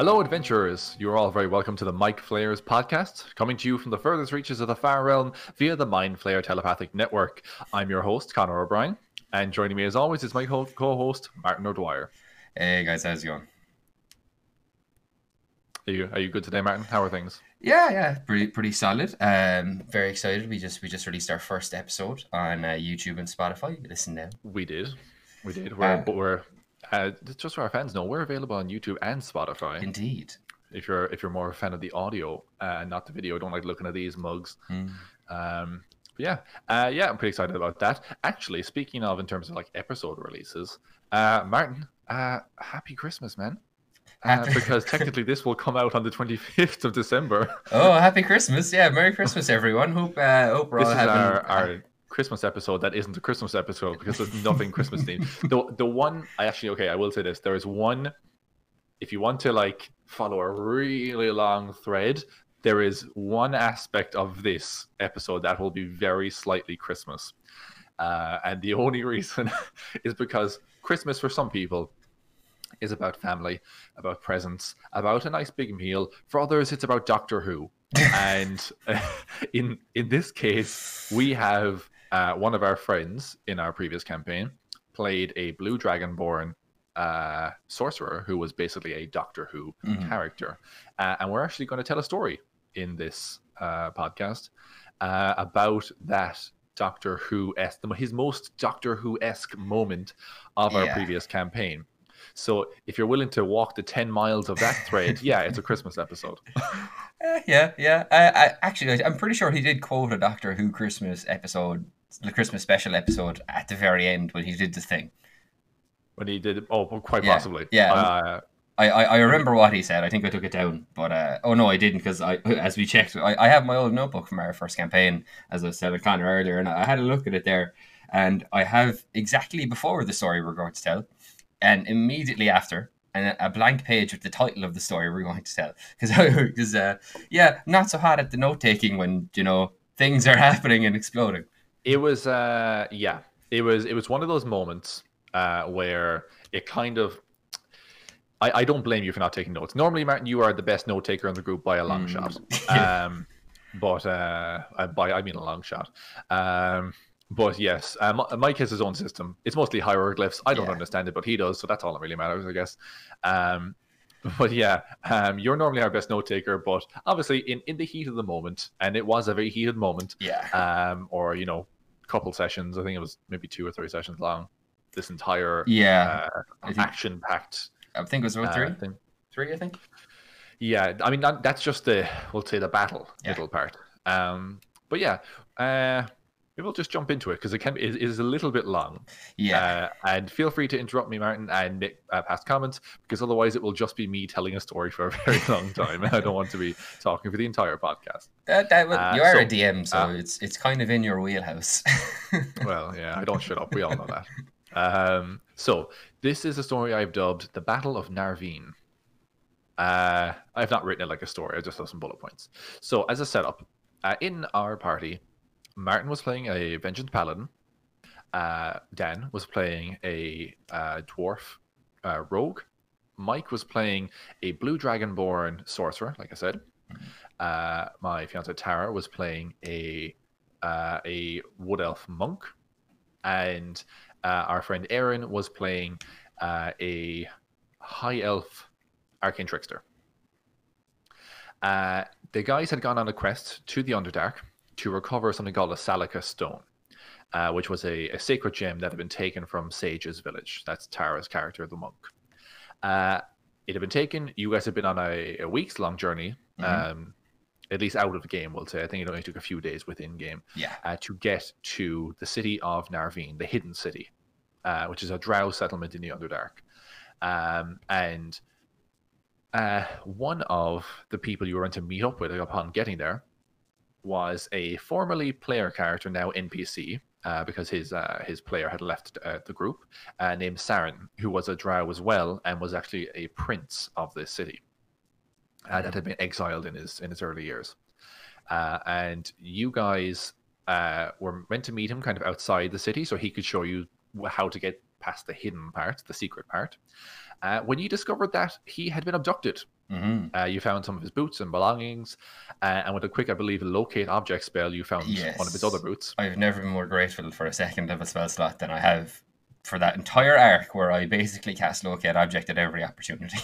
Hello adventurers, you are all very welcome to the Mike Flayers podcast, coming to you from the furthest reaches of the Far Realm via the Mind Flayer Telepathic Network. I'm your host, Connor O'Brien, and joining me as always is my co-host, Martin O'Dwyer. Hey guys, how's it going? Are you good today, Martin? How are things? Yeah, pretty solid. Very excited. We just released our first episode on YouTube and Spotify. Listen now. We did. Just so our fans know, we're available on YouTube and Spotify. Indeed. If you're more a fan of the audio and not the video, don't like looking at these mugs. Mm. I'm pretty excited about that. Actually, speaking of in terms of like episode releases, Martin, happy Christmas, man. Because technically this will come out on the 25th of December. Oh, happy Christmas. Yeah, Merry Christmas, everyone. Hope we're all having... Our Christmas episode that isn't a Christmas episode because there's nothing Christmas themed. I will say this. There is one, if you want to like follow a really long thread, there is one aspect of this episode that will be very slightly Christmas. And the only reason is because Christmas for some people is about family, about presents, about a nice big meal. For others, it's about Doctor Who. And in this case, we have one of our friends in our previous campaign played a Blue Dragonborn sorcerer who was basically a Doctor Who character. And we're actually going to tell a story in this podcast about that Doctor Who-esque, his most Doctor Who-esque moment of our previous campaign. So if you're willing to walk the 10 miles of that thread, yeah, it's a Christmas episode. I'm pretty sure he did quote a Doctor Who Christmas episode, the Christmas special episode at the very end when he did the thing. When he did, quite possibly. Yeah. I remember what he said. I think I took it down, but no, I didn't, because as we checked, I have my old notebook from our first campaign, as I was telling Connor earlier, and I had a look at it there, and I have exactly before the story we're going to tell, and immediately after, and a blank page with the title of the story we're going to tell. Because, not so hot at the note-taking when, things are happening and exploding. It was one of those moments where it kind of... I don't blame you for not taking notes. Normally, Martin, you are the best note-taker in the group by a long shot. I mean a long shot. But yes, Mike has his own system. It's mostly hieroglyphs. I don't understand it, but he does, so that's all that really matters, I guess. You're normally our best note-taker, but obviously in the heat of the moment, and it was a very heated moment, couple sessions, I think it was maybe 2 or 3 sessions long, this entire action-packed... I think it was about three? Three, I think? Yeah, I mean, that's just the battle middle part. We'll just jump into it because it is a little bit long. Yeah. And feel free to interrupt me, Martin, and make past comments, because otherwise it will just be me telling a story for a very long time. I don't want to be talking for the entire podcast. You are a DM, so it's kind of in your wheelhouse. Well, yeah, I don't shut up. We all know that. So this is a story I've dubbed The Battle of Narveen. I've not written it like a story. I just have some bullet points. So as a setup, in our party... Martin was playing a vengeance paladin. Dan was playing a dwarf rogue. Mike was playing a blue dragonborn sorcerer, like I said. My fiancée Tara was playing a wood elf monk, and our friend Aaron was playing a high elf arcane trickster. The guys had gone on a quest to the Underdark to recover something called a Salica stone, which was a sacred gem that had been taken from Sage's village. That's Tara's character, the monk. It had been taken. You guys had been on a weeks-long journey, at least out of the game, we'll say. I think it only took a few days within game to get to the city of Narveen, the hidden city, which is a Drow settlement in the Underdark. One of the people you were meant to meet up with upon getting there was a formerly player character, now NPC, because his player had left the group, named Saren, who was a drow as well, and was actually a prince of this city that had been exiled in his early years. And you guys were meant to meet him kind of outside the city, so he could show you how to get past the hidden part, the secret part. When you discovered that, he had been abducted Mm-hmm. You found some of his boots and belongings, and with a quick, I believe, locate object spell, you found one of his other boots. I've never been more grateful for a second level spell slot than I have for that entire arc, where I basically cast locate object at every opportunity.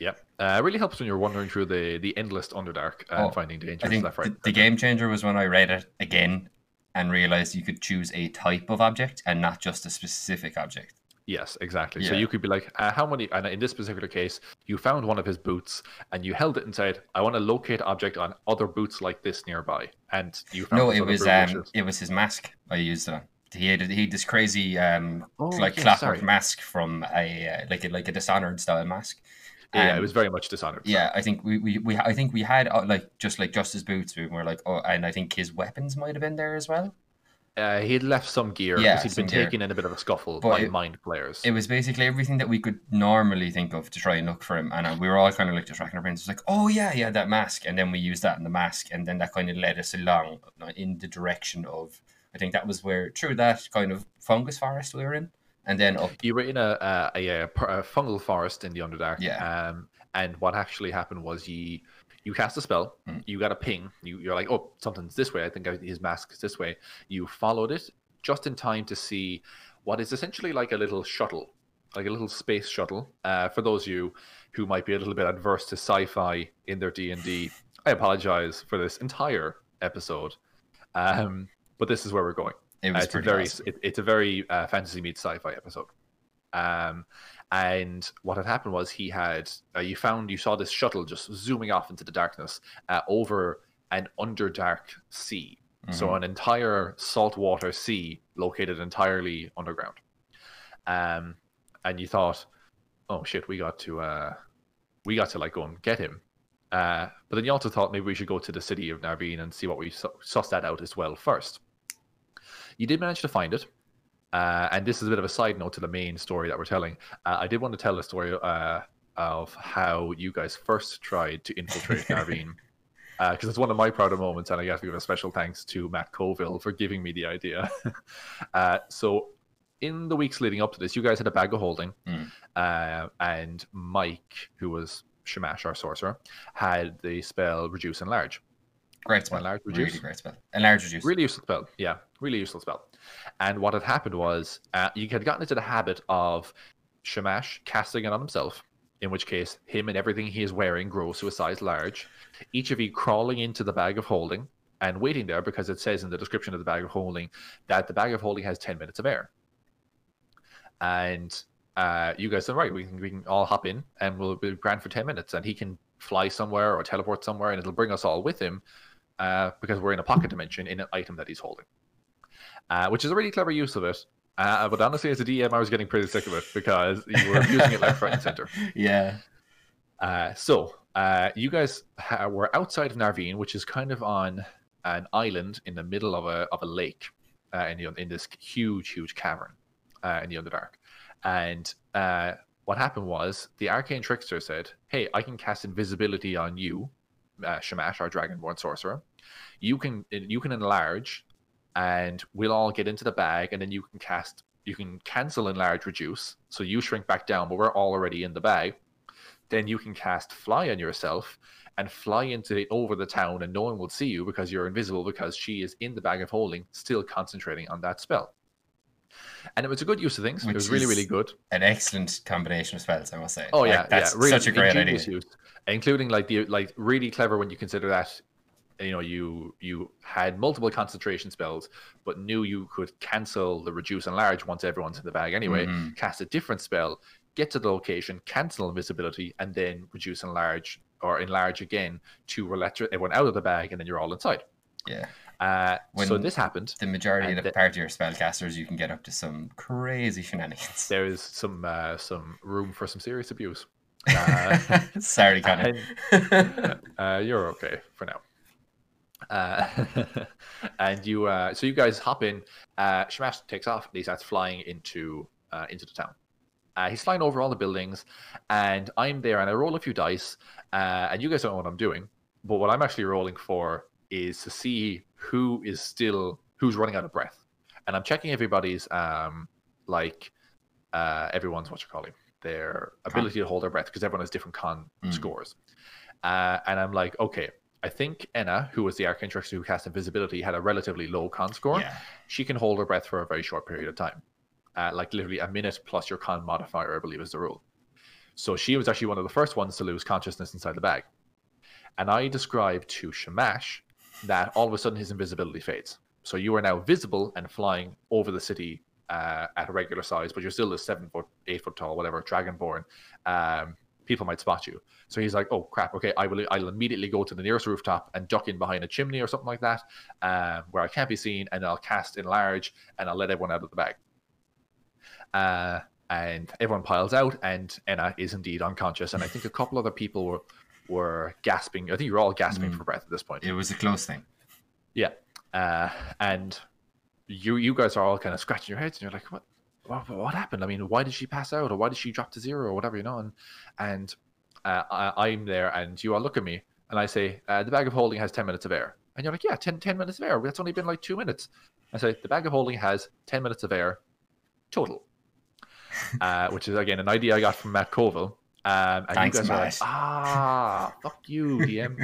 Yep. It really helps when you're wandering through the endless Underdark and finding danger. I think the game changer was when I read it again and realized you could choose a type of object and not just a specific object. Yes, exactly. Yeah. So you could be like, how many, and in this particular case, you found one of his boots and you held it and said, I want to locate object on other boots like this nearby. And you found it was his mask I used on. He had this crazy clockwork mask from a Dishonored style mask. Yeah, it was very much Dishonored. Yeah, I think we had just his boots. We were like, and I think his weapons might have been there as well. He had left some gear because he'd been taken in a bit of a scuffle by mind players. It was basically everything that we could normally think of to try and look for him, and we were all kind of just racking our brains. It was like, that mask, and then we used that in the mask, and then that kind of led us along in the direction of. I think that was where through that kind of fungus forest we were in, and then up. You were in a fungal forest in the Underdark. Yeah. And what actually happened was you cast a spell, you got a ping, you're like, oh, something's this way. I think his mask is this way. You followed it just in time to see what is essentially like a little shuttle, like a little space shuttle. For those of you who might be a little bit adverse to sci-fi in their D&D, I apologize for this entire episode. But this is where we're going. It's a very fantasy meets sci-fi episode. And what had happened was he had you saw this shuttle just zooming off into the darkness over an Underdark sea. Mm-hmm. So an entire saltwater sea located entirely underground. And you thought, oh shit, we got to go and get him. But then you also thought maybe we should go to the city of Narveen and see what we suss that out as well first. You did manage to find it. And this is a bit of a side note to the main story that we're telling. I did want to tell a story of how you guys first tried to infiltrate Narveen. Because it's one of my prouder moments, and I have to give a special thanks to Matt Colville for giving me the idea. So in the weeks leading up to this, you guys had a bag of holding. Mm. And Mike, who was Shamash, our sorcerer, had the spell Reduce, Enlarge. Great spell. Enlarge, Reduce. Really great spell. Enlarge, Reduce. Really useful spell. Yeah, really useful spell. And what had happened was you had gotten into the habit of Shamash casting it on himself, in which case him and everything he is wearing grows to a size large, each of you crawling into the bag of holding and waiting there, because it says in the description of the bag of holding that the bag of holding has 10 minutes of air. And you guys said, right, we can all hop in and we'll be grand for 10 minutes, and he can fly somewhere or teleport somewhere, and it'll bring us all with him because we're in a pocket dimension in an item that he's holding. Which is a really clever use of it. But honestly, as a DM, I was getting pretty sick of it because you were using it left, right, and center. Yeah. So you guys were outside of Narveen, which is kind of on an island in the middle of a lake in this huge, huge cavern in the Underdark. And what happened was the arcane trickster said, hey, I can cast invisibility on you, Shamash, our dragonborn sorcerer. You can enlarge, and we'll all get into the bag, and then you can cancel Enlarge, Reduce, so you shrink back down, but we're all already in the bag. Then you can cast Fly on yourself and fly over the town, and no one will see you because you're invisible, because she is in the bag of holding, still concentrating on that spell. And it was a good use of things. It was really, really good. An excellent combination of spells, I must say. Oh yeah, that's really, such a great idea. Use, including really clever when you consider that. You know, you had multiple concentration spells, but knew you could cancel the Reduce, Enlarge once everyone's in the bag anyway, mm-hmm. Cast a different spell, get to the location, cancel invisibility, and then Reduce, Enlarge, or Enlarge again to let everyone out of the bag, and then you're all inside. Yeah. So this happened. The majority of the part of your spellcasters, you can get up to some crazy shenanigans. There is some room for some serious abuse. Sorry, Connor. You're okay for now. And you so you guys hop in, Shamash takes off, and he starts flying into the town. He's flying over all the buildings, and I'm there, and I roll a few dice, and you guys don't know what I'm doing, but what I'm actually rolling for is to see who's running out of breath. And I'm checking everybody's everyone's their ability to hold their breath, because everyone has different con scores. And I'm like, okay, I think Enna, who was the Arcane Trickster who cast Invisibility, had a relatively low con score. Yeah. She can hold her breath for a very short period of time. Like literally a minute plus your con modifier, I believe, is the rule. So she was actually one of the first ones to lose consciousness inside the bag. And I described to Shamash that all of a sudden his invisibility fades. So you are now visible and flying over the city at a regular size, but you're still a 7-foot, 8-foot tall, whatever, Dragonborn. People might spot you. So he's like, oh, crap, okay, I'll immediately go to the nearest rooftop and duck in behind a chimney or something like that, where I can't be seen, and I'll cast Enlarge, and I'll let everyone out of the bag. And everyone piles out, and Enna is indeed unconscious, and I think a couple other people were gasping. I think you were all gasping for breath at this point. It was a close thing. Yeah. And you guys are all kind of scratching your heads, and you're like, what happened? I mean, why did she pass out, or why did she drop to zero, or whatever, you know? And I'm there, and you all look at me, and I say, the bag of holding has 10 minutes of air. And you're like, yeah, 10 minutes of air. That's only been like 2 minutes. I say, the bag of holding has 10 minutes of air total, which is, again, an idea I got from Matt Colville. And thanks, you guys are like, fuck you, DM.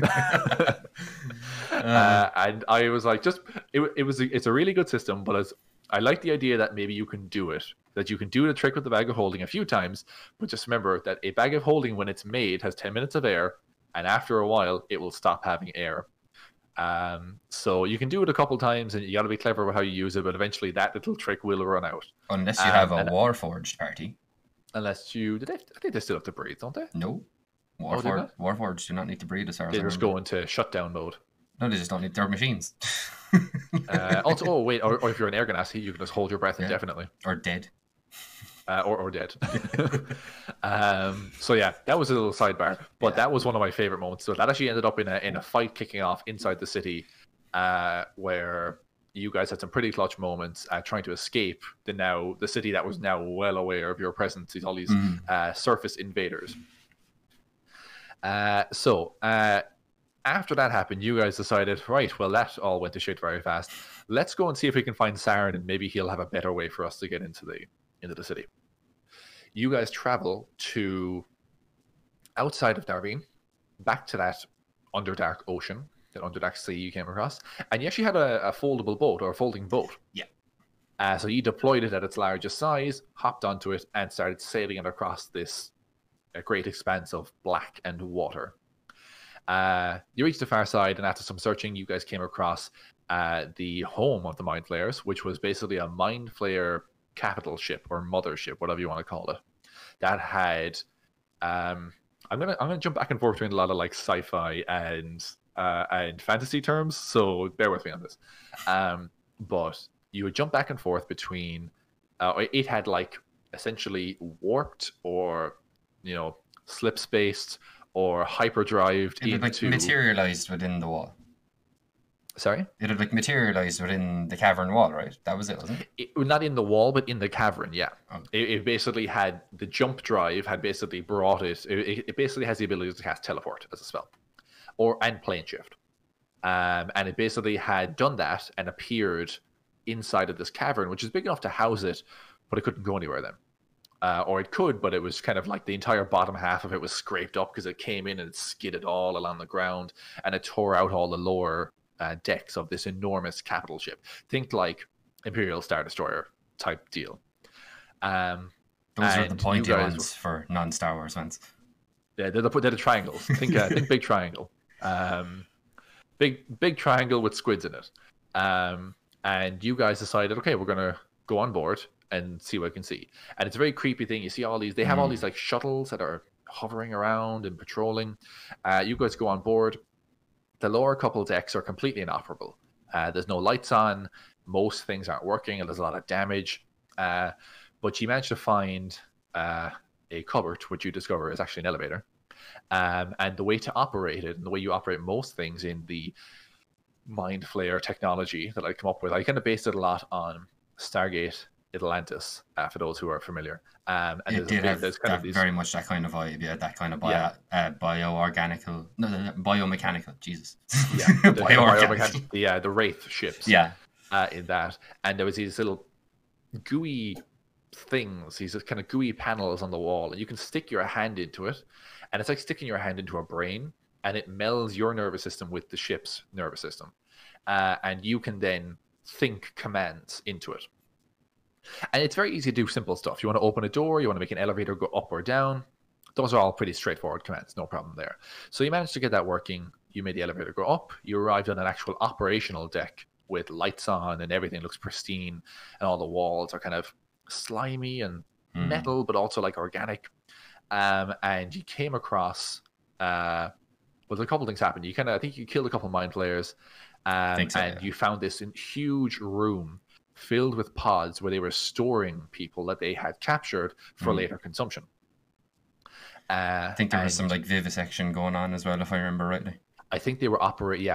And I was like, it's a really good system, but I like the idea that maybe you can do it, that you can do the trick with the bag of holding a few times, but just remember that a bag of holding, when it's made, has 10 minutes of air, and after a while, it will stop having air. So you can do it a couple times, and you got to be clever with how you use it, but eventually that little trick will run out. Unless you have a Warforged party. Unless you... I think they still have to breathe, don't they? No. Warforged do not need to breathe as far as I remember. They just go into shutdown mode. No, they just don't need... They're machines. Also, oh, wait. Or if you're an Ergonassi, you can just hold your breath indefinitely. Or dead. Or dead. So, yeah, that was a little sidebar. But that was one of my favorite moments. So that actually ended up in a fight kicking off inside the city where... You guys had some pretty clutch moments trying to escape the city that was now well aware of your presence. All these surface invaders. So after that happened, you guys decided, right, well, that all went to shit very fast. Let's go and see if we can find Saren, and maybe he'll have a better way for us to get into the city. You guys travel to outside of Narveen, back to that Underdark ocean. That Underdark Sea you came across, and you actually had a foldable boat or a folding boat. Yeah. So you deployed it at its largest size, hopped onto it, and started sailing it across this great expanse of black and water. You reached the far side, and after some searching, you guys came across the home of the Mind Flayers, which was basically a Mind Flayer capital ship or mothership, whatever you want to call it, that had. I'm gonna jump back and forth between a lot of like sci-fi and fantasy terms, so bear with me on this. But you would jump back and forth between it had like essentially warped or slip spaced or hyperdrived into... materialized within the wall. Sorry? It had like materialized within the cavern wall, right? That was it, wasn't it? Not in the wall, but in the cavern, yeah. Oh. It basically had the jump drive had basically brought it. It basically has the ability to cast teleport as a spell. And plane shift. And it basically had done that and appeared inside of this cavern, which is big enough to house it, but it couldn't go anywhere then. Or it could, but it was kind of like the entire bottom half of it was scraped up because it came in and it skidded all along the ground, and it tore out all the lower decks of this enormous capital ship. Think like Imperial Star Destroyer type deal. Those are the pointy ones for non-Star Wars fans. Yeah, they're the triangles. Think big triangle. Big triangle with squids in it. And you guys decided, okay, we're gonna go on board and see what we can see. And it's a very creepy thing. You see all these. They have all these like shuttles that are hovering around and patrolling. You guys go on board. The lower couple decks are completely inoperable. There's no lights on. Most things aren't working, and there's a lot of damage. But you managed to find a cupboard, which you discover is actually an elevator. And the way to operate it, and the way you operate most things in the Mind Flayer technology that I come up with, I kind of based it a lot on Stargate Atlantis, for those who are familiar. And it did have very much that kind of vibe, yeah, that kind of biomechanical, Jesus. Yeah, biomechanical. Yeah, the Wraith ships. Yeah. In that. And there was these little gooey things, these kind of gooey panels on the wall, and you can stick your hand into it, and it's like sticking your hand into a brain, and it melds your nervous system with the ship's nervous system, and you can then think commands into it. And it's very easy to do simple stuff. You want to open a door, you want to make an elevator go up or down. Those are all pretty straightforward commands, no problem there. So you managed to get that working. You made the elevator go up. You arrived on an actual operational deck with lights on, and everything looks pristine, and all the walls are kind of slimy and metal, but also like organic. And you came across, well, a couple of things happened. You kind of, I think you killed a couple of mind players, and you found this huge room filled with pods where they were storing people that they had captured for later consumption. I think there was some like vivisection going on as well, if I remember rightly. I think they were operating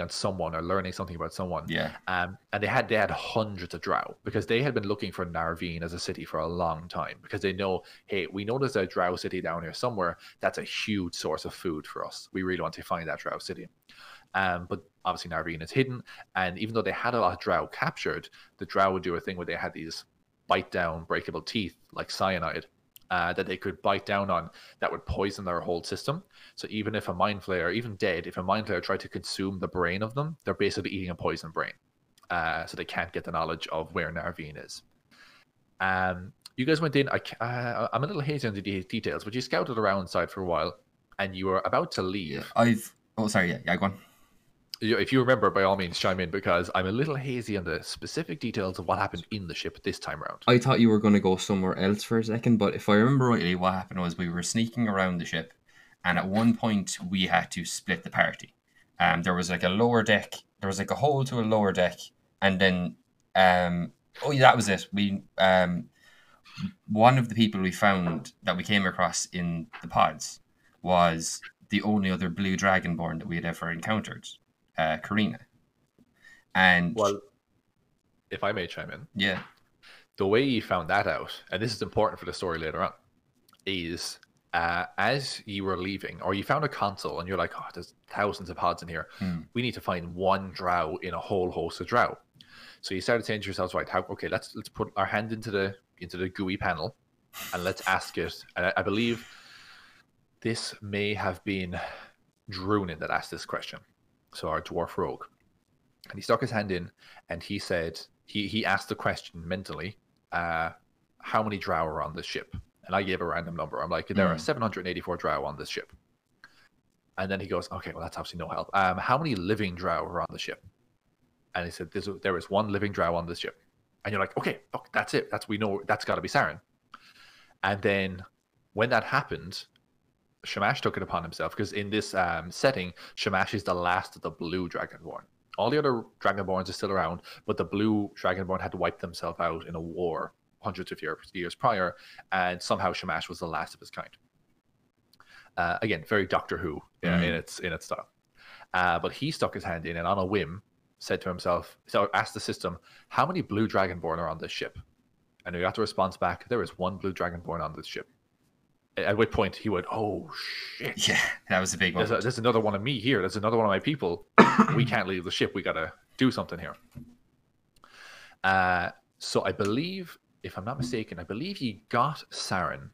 on someone or learning something about someone. Yeah. And they had hundreds of Drow, because they had been looking for Narveen as a city for a long time, because they know, hey, we know there's a Drow city down here somewhere. That's a huge source of food for us. We really want to find that Drow city. But obviously Narveen is hidden, and even though they had a lot of Drow captured, the Drow would do a thing where they had these bite down breakable teeth like cyanide. That they could bite down on, that would poison their whole system. So even if a mind flayer, even dead, if a mind flayer tried to consume the brain of them, they're basically eating a poison brain. So they can't get the knowledge of where Narveen is. You guys went in, I'm a little hazy on the details, but you scouted around inside for a while, and you were about to leave. Go on. If you remember, by all means, chime in, because I'm a little hazy on the specific details of what happened in the ship this time around. I thought you were going to go somewhere else for a second, but if I remember rightly, what happened was we were sneaking around the ship, and at one point we had to split the party. There was like a lower deck, there was like a hole to a lower deck, and then, that was it. We one of the people we found that we came across in the pods was the only other Blue Dragonborn that we had ever encountered. Karina. And well, if I may chime in, yeah, the way you found that out, and this is important for the story later on, is as you were leaving, or you found a console, and you're like, oh, there's thousands of pods in here. We need to find one Drow in a whole host of Drow. So you started saying to yourselves, right, let's put our hand into the GUI panel, and let's ask it. And I believe this may have been Drunin that asked this question. So our dwarf rogue, and he stuck his hand in, and he said he asked the question mentally, how many Drow are on this ship? And I gave a random number. I'm like, there are 784 Drow on this ship. And then he goes, okay, well, that's obviously no help. How many living Drow are on the ship? And he said, there is one living Drow on this ship. And you're like, okay, fuck, that's it. We know that's got to be Saren. And then when that happened, Shamash took it upon himself, because in this setting, Shamash is the last of the Blue Dragonborn. All the other Dragonborns are still around, but the Blue Dragonborn had wiped themselves out in a war hundreds of years prior, and somehow Shamash was the last of his kind. Again, very Doctor Who in its style. But he stuck his hand in, and on a whim, said to himself, so asked the system, how many Blue Dragonborn are on this ship? And he got the response back, there is one Blue Dragonborn on this ship. At which point he went, oh shit! Yeah, that was a big one. There's another one of me here. There's another one of my people. We can't leave the ship. We gotta do something here. So I believe, if I'm not mistaken, he got Saren.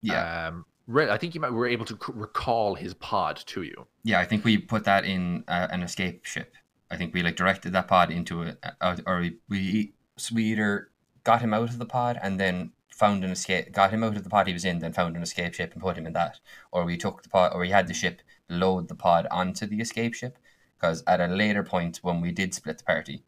Yeah. I think we were able to recall his pod to you. Yeah, I think we put that in an escape ship. I think we like directed that pod into it, or we either got him out of the pod and then. Found an escape, got him out of the pod he was in, then found an escape ship and put him in that. Or we took the pod, or we had the ship load the pod onto the escape ship. Because at a later point when we did split the party,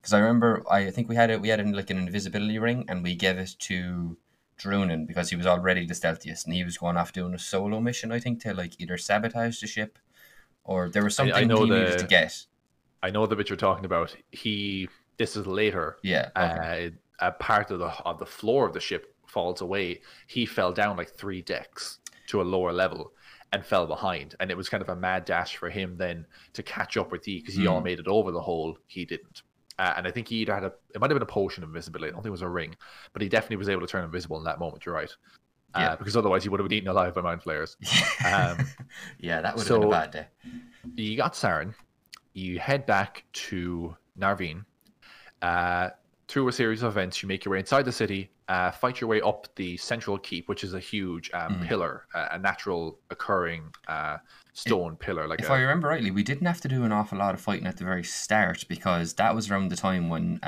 because I remember, I think we had an invisibility ring, and we gave it to Drunin because he was already the stealthiest, and he was going off doing a solo mission. I think to like either sabotage the ship, or there was something he needed to get. I know the bit you're talking about. This is later. Yeah. Okay. A part of the floor of the ship falls away. He fell down like 3 decks to a lower level and fell behind. And it was kind of a mad dash for him then to catch up with because he all made it over the hole. He didn't. And I think he either it might have been a potion of invisibility. I don't think it was a ring, but he definitely was able to turn invisible in that moment. You're right. Yeah. Because otherwise he would have been eaten alive by mind flayers. Yeah, that would have been a bad day. You got Saren. You head back to Narveen. through a series of events, you make your way inside the city, fight your way up the central keep, which is a huge pillar, a natural occurring stone pillar. Like, if I remember rightly, we didn't have to do an awful lot of fighting at the very start, because that was around the time when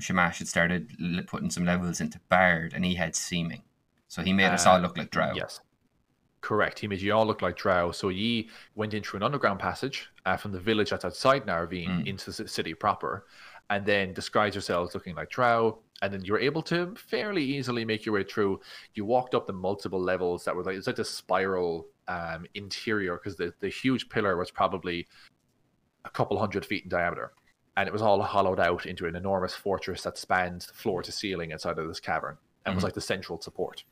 Shamash had started putting some levels into Bard, and he had Seeming. So he made us all look like Drow. Yes. Correct. He made you all look like Drow. So ye went in through an underground passage from the village that's outside Narveen into the city proper, and then disguised yourselves looking like Drow, and then you were able to fairly easily make your way through. You walked up the multiple levels that were like, it's like a spiral interior, because the huge pillar was probably a couple 100 feet in diameter, and it was all hollowed out into an enormous fortress that spanned floor to ceiling inside of this cavern, and was like the central support.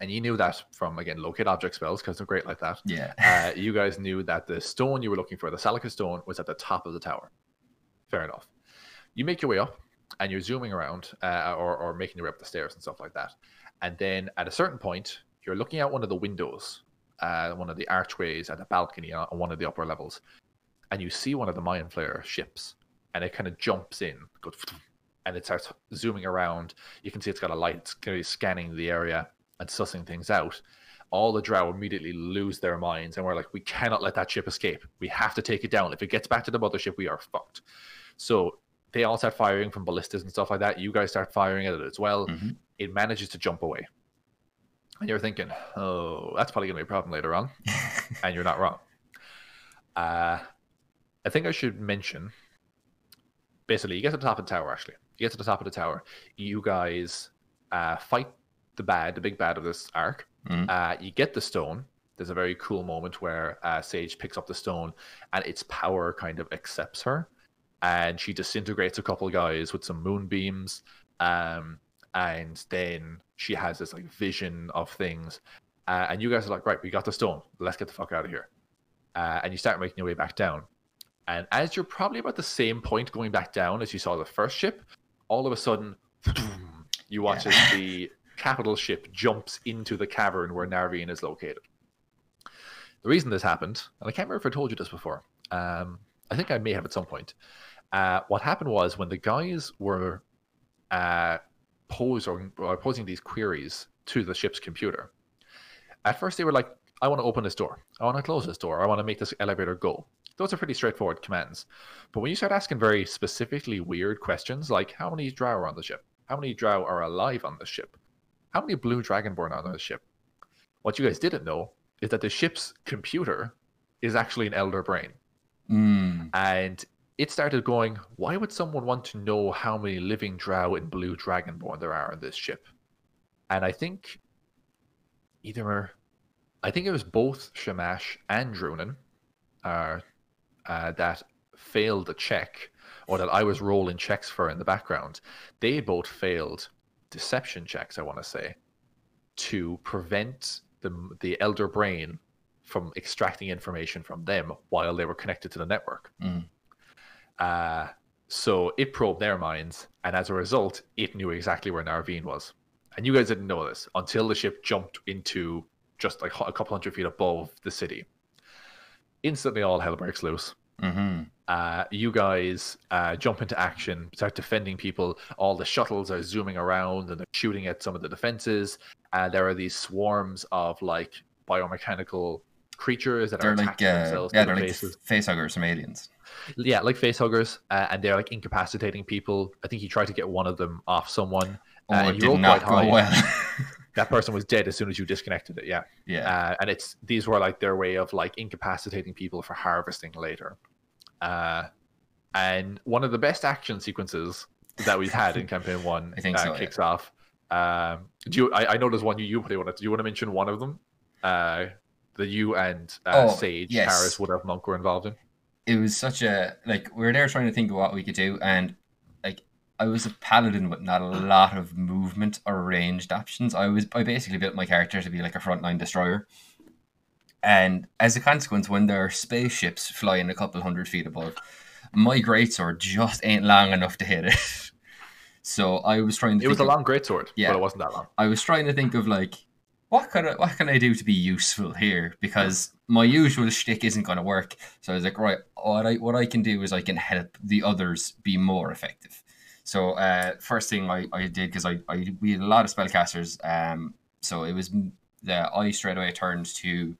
And you knew that from, again, locate object spells, because they're great like that. Yeah. You guys knew that the stone you were looking for, the Salica stone, was at the top of the tower. Fair enough. You make your way up, and you're zooming around, or making your way up the stairs and stuff like that. And then at a certain point, you're looking out one of the windows, one of the archways at the balcony on one of the upper levels, and you see one of the Mayan Flayer ships, and it kind of jumps in, goes, and it starts zooming around. You can see it's got a light. It's clearly scanning the area and sussing things out. All the Drow immediately lose their minds, and we're like, we cannot let that ship escape. We have to take it down. If it gets back to the mothership, we are fucked. So they all start firing from ballistas and stuff like that. You guys start firing at it as well. It manages to jump away. And you're thinking, oh, that's probably going to be a problem later on. And you're not wrong. I think I should mention, basically, you get to the top of the tower, actually. You get to the top of the tower. You guys fight the big bad of this arc. You get the stone. There's a very cool moment where Sage picks up the stone, and its power kind of accepts her, and she disintegrates a couple guys with some moonbeams, and then she has this like vision of things, and you guys are like, right, we got the stone, let's get the fuck out of here, and you start making your way back down. And as you're probably about the same point going back down as you saw the first ship, all of a sudden you watch as the capital ship jumps into the cavern where Narveen is located. The reason this happened, and I can't remember if I told you this before, I think I may have at some point, what happened was when the guys were posing these queries to the ship's computer, at first they were like, I want to open this door, I want to close this door, I want to make this elevator go. Those are pretty straightforward commands. But when you start asking very specifically weird questions, like how many Drow are on the ship, how many Drow are alive on the ship, how many Blue Dragonborn are on the ship? What you guys didn't know is that the ship's computer is actually an elder brain. And it started going, why would someone want to know how many living Drow and Blue Dragonborn there are on this ship? And I think it was both Shamash and Drunin that failed the check, or that I was rolling checks for in the background. They both failed deception checks, I want to say, to prevent the elder brain from extracting information from them while they were connected to the network. So it probed their minds, and as a result, it knew exactly where Narveen was. And you guys didn't know this until the ship jumped into just like a couple 100 feet above the city. Instantly, all hell breaks loose. You guys jump into action, start defending people. All the shuttles are zooming around, and they're shooting at some of the defenses. There are these swarms of like biomechanical creatures that are attacking themselves. Yeah, they're like facehuggers, some aliens. Yeah, like facehuggers, and they're like incapacitating people. I think he tried to get one of them off someone. Oh, it did not go well. That person was dead as soon as you disconnected it. And these were like their way of like incapacitating people for harvesting later. And one of the best action sequences that we've had in campaign 1 kicks off. I know there's one you play on it. Do you want to mention one of them? That you and Sage, Harris, Wood Elf Monk were involved in. It was such a we were there trying to think of what we could do, and I was a paladin with not a lot of movement or ranged options. I basically built my character to be like a frontline destroyer. And as a consequence, when there are spaceships flying a couple 100 feet above, my greatsword just ain't long enough to hit it. So I was trying to... It was a long greatsword, but it wasn't that long. I was trying to think of what can I do to be useful here? Because my usual shtick isn't going to work. So I was like, right, what I can do is I can help the others be more effective. So first thing I did, because we had a lot of spellcasters, so it was I straight away turned to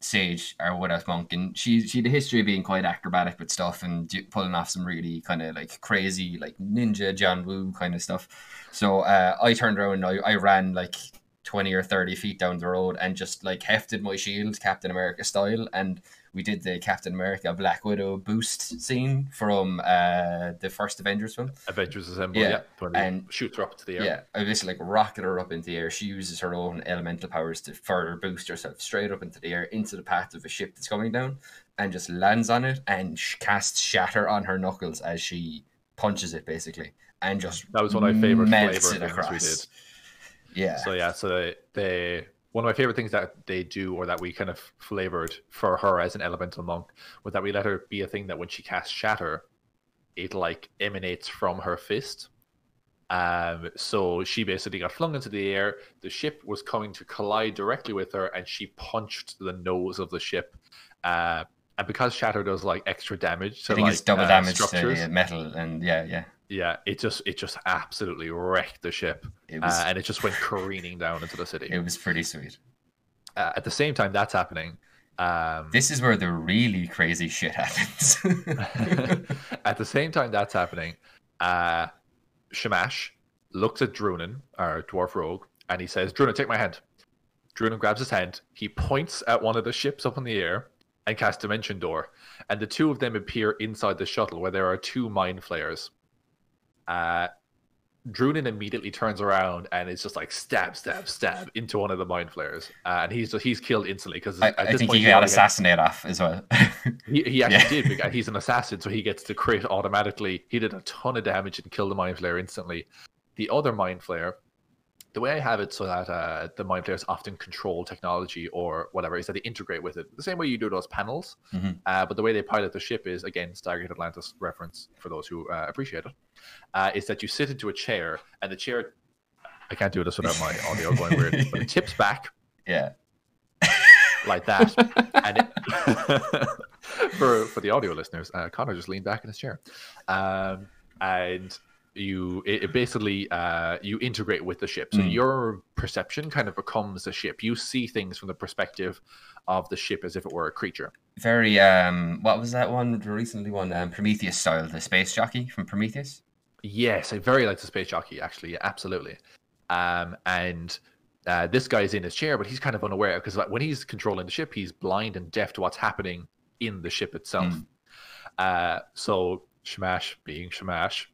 Sage, our Wood Elf monk, and she had a history of being quite acrobatic with stuff and pulling off some really kind of like crazy like ninja John Woo kind of stuff. So I turned around and I ran like 20 or 30 feet down the road and just like hefted my shield Captain America style, and we did the Captain America Black Widow boost scene from the first Avengers film. Avengers Assemble, yeah. And shoots her up into the air. Yeah, I basically like rocketed her up into the air. She uses her own elemental powers to further boost herself straight up into the air, into the path of a ship that's coming down, and just lands on it and casts Shatter on her knuckles as she punches it, basically. And just that was one of my favorite flavor things we did. Yeah. So yeah, so they one of my favorite things that they do, or that we kind of flavored for her as an elemental monk, was that we let her be a thing that when she casts Shatter, it like emanates from her fist. So she basically got flung into the air. The ship was coming to collide directly with her, and she punched the nose of the ship. And because Shatter does like extra damage, so I think like, it's double damage to the metal, and yeah, it just absolutely wrecked the ship, and it just went careening down into the city. It was pretty sweet. At the same time that's happening, this is where the really crazy shit happens. At the same time that's happening, Shamash looks at Drunin, our dwarf rogue, and he says, "Drunin, take my hand." Drunin grabs his hand. He points at one of the ships up in the air and casts Dimension Door, and the two of them appear inside the shuttle where there are two mind flayers. Drunin immediately turns around and it's just like stab into one of the mind flayers, and he's killed instantly because I think he got assassinated off as well. he actually did, because he's an assassin, so he gets to crit automatically. He did a ton of damage and killed the mind flayer instantly. The other mind flayer, the way I have it, so that the mind flayers often control technology or whatever, is that they integrate with it the same way you do those panels. Mm-hmm. But the way they pilot the ship is, again, Stargate Atlantis reference for those who appreciate it, is that you sit into a chair, and the chair, I can't do this without my audio going weird, but it tips back, yeah, like that. And it, for the audio listeners, Connor just leaned back in his chair, and you integrate with the ship, so your perception kind of becomes the ship. You see things from the perspective of the ship as if it were a creature. Very what was that one recently? One Prometheus style, the space jockey from Prometheus. Yes, I very like the space jockey, actually, absolutely. And this guy's in his chair, but he's kind of unaware, because like, when he's controlling the ship, he's blind and deaf to what's happening in the ship itself. So Shamash, being Shamash,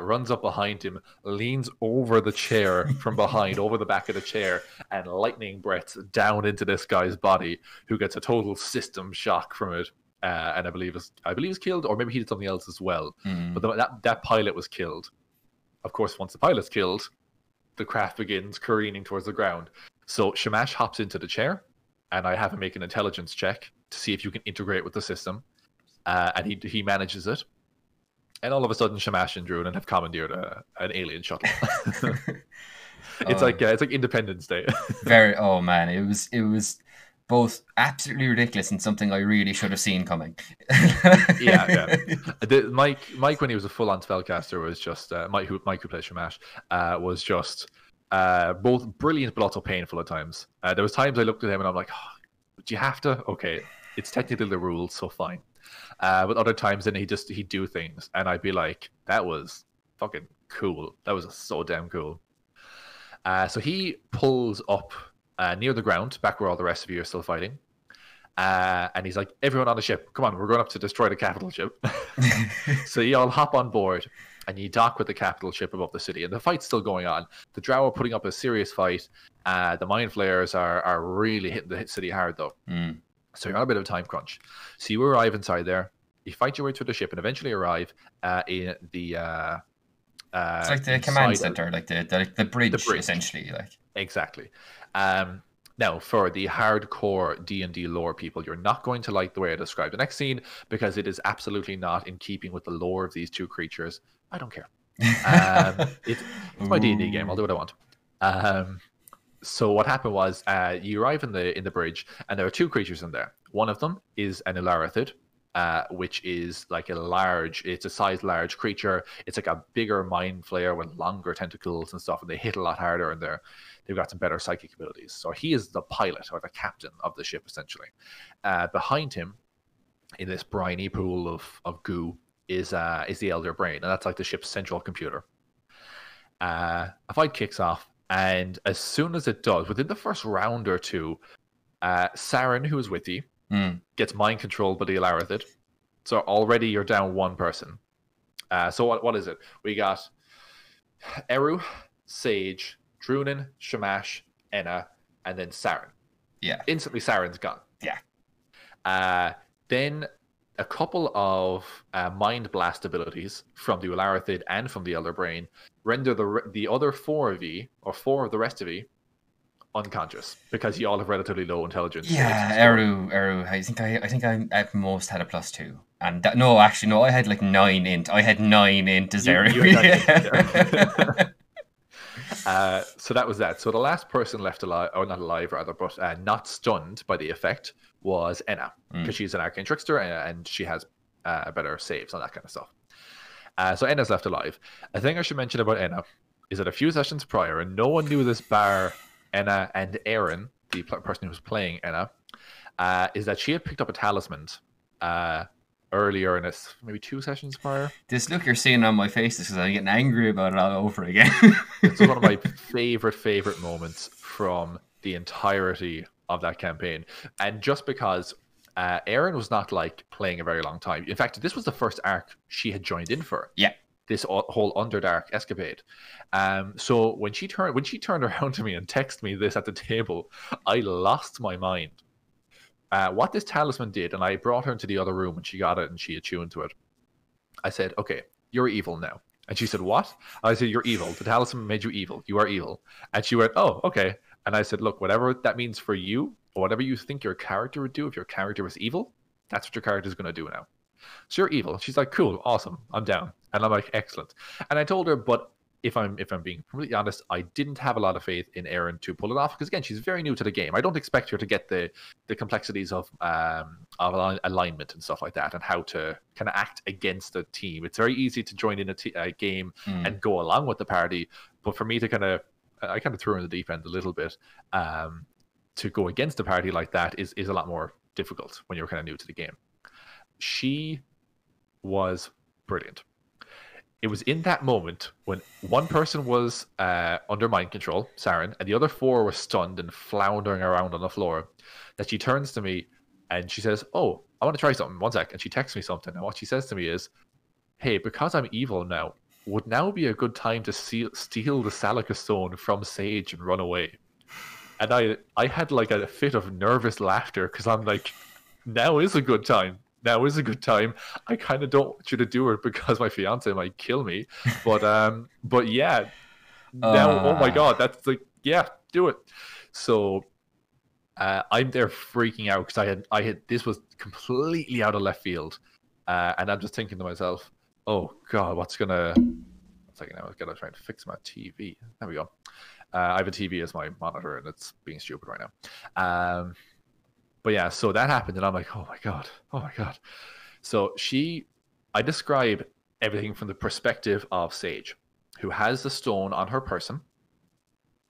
runs up behind him, leans over the chair from behind, over the back of the chair, and lightning breaths down into this guy's body, who gets a total system shock from it, and I believe is killed, or maybe he did something else as well. But that pilot was killed. Of course, once the pilot's killed, the craft begins careening towards the ground. So Shamash hops into the chair, and I have him make an intelligence check to see if you can integrate with the system, and he manages it. And all of a sudden, Shamash and Drunin have commandeered an alien shuttle. It's like Independence Day. Oh man, it was both absolutely ridiculous and something I really should have seen coming. Yeah. Mike, when he was a full-on spellcaster, was just Mike who plays Shamash, was just both brilliant but also painful at times. There was times I looked at him and I'm like, oh, do you have to? Okay, it's technically the rule, so fine. But other times, then he'd do things, and I'd be like, "That was fucking cool. That was so damn cool." So he pulls up near the ground, back where all the rest of you are still fighting, and he's like, "Everyone on the ship, come on, we're going up to destroy the capital ship." So you all hop on board, and you dock with the capital ship above the city, and the fight's still going on. The Drow are putting up a serious fight. The mind flayers are really hitting the city hard, though. So you're on a bit of a time crunch. So you arrive inside there. You fight your way through the ship and eventually arrive in the... it's like the command center, like the bridge, essentially. Exactly. Now, for the hardcore D&D lore people, you're not going to like the way I describe the next scene, because it is absolutely not in keeping with the lore of these two creatures. I don't care. It's my D&D game. I'll do what I want. So what happened was, you arrive in the bridge, and there are two creatures in there. One of them is an Ulitharid, which is like a large, it's a size large creature. It's like a bigger mind flayer with longer tentacles and stuff, and they hit a lot harder, and they've got some better psychic abilities. So he is the pilot or the captain of the ship, essentially. Behind him, in this briny pool of goo, is the elder brain, and that's like the ship's central computer. A fight kicks off, and as soon as it does, within the first round or two, Saren, who is with you, gets mind controlled by the Ulitharid. So already you're down one person. So what is it? We got Eru, Sage, Drunin, Shamash, Enna, and then Saren. Yeah. Instantly Saren's gone. Yeah. Then a couple of mind blast abilities from the Ulitharid and from the elder brain render the other four of you, or four of the rest of you, unconscious, because you all have relatively low intelligence. Yeah, Eru, I think I at most had a +2, and that, no, actually, no, I had like 9 int. I had 9 int as Eru. Yeah. So that was that. So the last person left alive, or not alive rather, but not stunned by the effect, was Enna, because she's an arcane trickster and she has better saves on that kind of stuff. So Enna's left alive. A thing I should mention about Enna is that a few sessions prior, and no one knew this bar Enna and Aaron, the person who was playing Enna, is that she had picked up a talisman earlier in this, maybe 2 sessions prior. This look you're seeing on my face is because I'm getting angry about it all over again. It's one of my favorite moments from the entirety of that campaign. And just because Aaron was not like playing a very long time. In fact, this was the first arc she had joined in for. Yeah. This whole Underdark escapade. So when she turned around to me and texted me this at the table, I lost my mind. What this talisman did, and I brought her into the other room and she got it and she attuned to it. I said, "Okay, you're evil now." And she said, "What?" I said, "You're evil. The talisman made you evil. You are evil." And she went, "Oh, okay." And I said, "Look, whatever that means for you, or whatever you think your character would do if your character was evil, that's what your character is going to do now. So you're evil." She's like, "Cool, awesome, I'm down." And I'm like, "Excellent." And I told her, but if I'm being completely honest, I didn't have a lot of faith in Aaron to pull it off, because again, she's very new to the game. I don't expect her to get the complexities of alignment and stuff like that, and how to kind of act against a team. It's very easy to join in a game and go along with the party, but for me to I threw her in the deep end a little bit. To go against a party like that is a lot more difficult when you're kind of new to the game. She was brilliant. It was in that moment when one person was under mind control, Saren, and the other four were stunned and floundering around on the floor, that she turns to me and she says, "Oh, I want to try something. One sec." And she texts me something. And what she says to me is, "Hey, because I'm evil now, would now be a good time to steal the Salica stone from Sage and run away?" And I had like a fit of nervous laughter, because I'm like, now is a good time. Now is a good time. I kind of don't want you to do it because my fiance might kill me. But yeah, now, oh my God, that's like, yeah, do it. So I'm there freaking out, because this was completely out of left field. And I'm just thinking to myself, oh God, I've got to try and fix my TV. There we go. I have a TV as my monitor and it's being stupid right now. But yeah, so that happened, and I'm like, oh my God. So I describe everything from the perspective of Sage, who has the stone on her person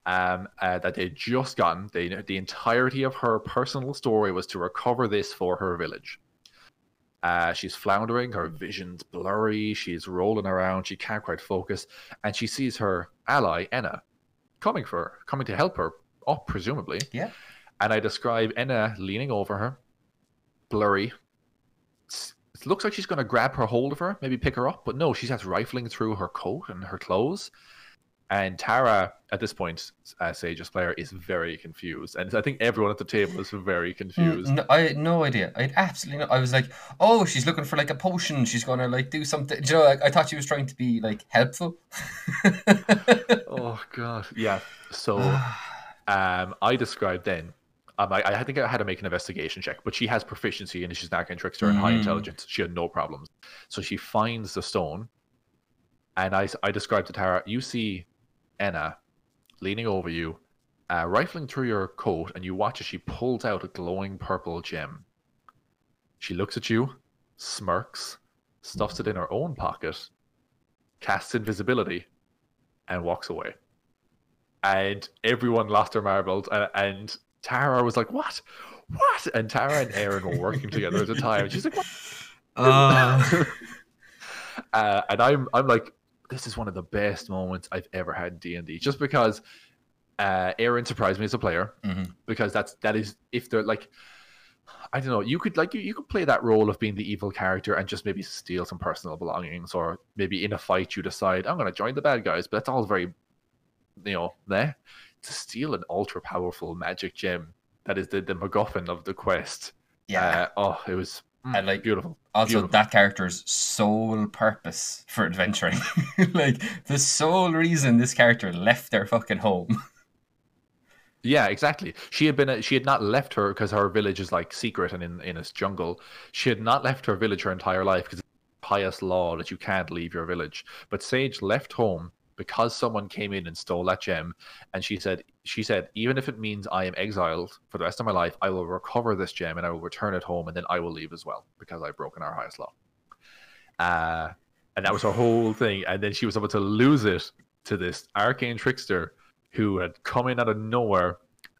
that they'd just gotten. The entirety of her personal story was to recover this for her village. She's floundering, her vision's blurry, she's rolling around, she can't quite focus, and she sees her ally, Enna, coming to help her, presumably. Yeah. And I describe Enna leaning over her, blurry. It looks like she's going to grab her hold of her, maybe pick her up. But no, she starts rifling through her coat and her clothes. And Tara, at this point, Sage's player, is very confused. And I think everyone at the table is very confused. I had no idea. I had absolutely no... I was like, oh, she's looking for like a potion. She's going to like do something. Do you know, like, I thought she was trying to be like helpful. Oh, God. Yeah. So I described then... I think I had to make an investigation check, but she has proficiency and she's an arcane trickster and high intelligence. She had no problems. So she finds the stone, and I described to Tara, you see Enna leaning over you, rifling through your coat, and you watch as she pulls out a glowing purple gem. She looks at you, smirks, stuffs it in her own pocket, casts invisibility, and walks away. And everyone lost their marbles, and Tara was like, "What? What?" And Tara and Aaron were working together at the time. She's like, "What?" And I'm like, this is one of the best moments I've ever had in D&D, just because Aaron surprised me as a player, because that is if they're like, I don't know, you could like you could play that role of being the evil character and just maybe steal some personal belongings, or maybe in a fight you decide I'm going to join the bad guys, but that's all very, you know, there to steal an ultra powerful magic gem that is the MacGuffin of the quest. Yeah, oh, it was. And like, beautiful. Also, beautiful. That character's sole purpose for adventuring, like the sole reason this character left their fucking home. Yeah, exactly. She had not left her, because her village is like secret and in its jungle. She had not left her village her entire life, because it's a pious law that you can't leave your village. But Sage left home because someone came in and stole that gem, and she said, even if it means I am exiled for the rest of my life, I will recover this gem and I will return it home, and then I will leave as well, because I've broken our highest law. And that was her whole thing. And then she was able to lose it to this arcane trickster who had come in out of nowhere.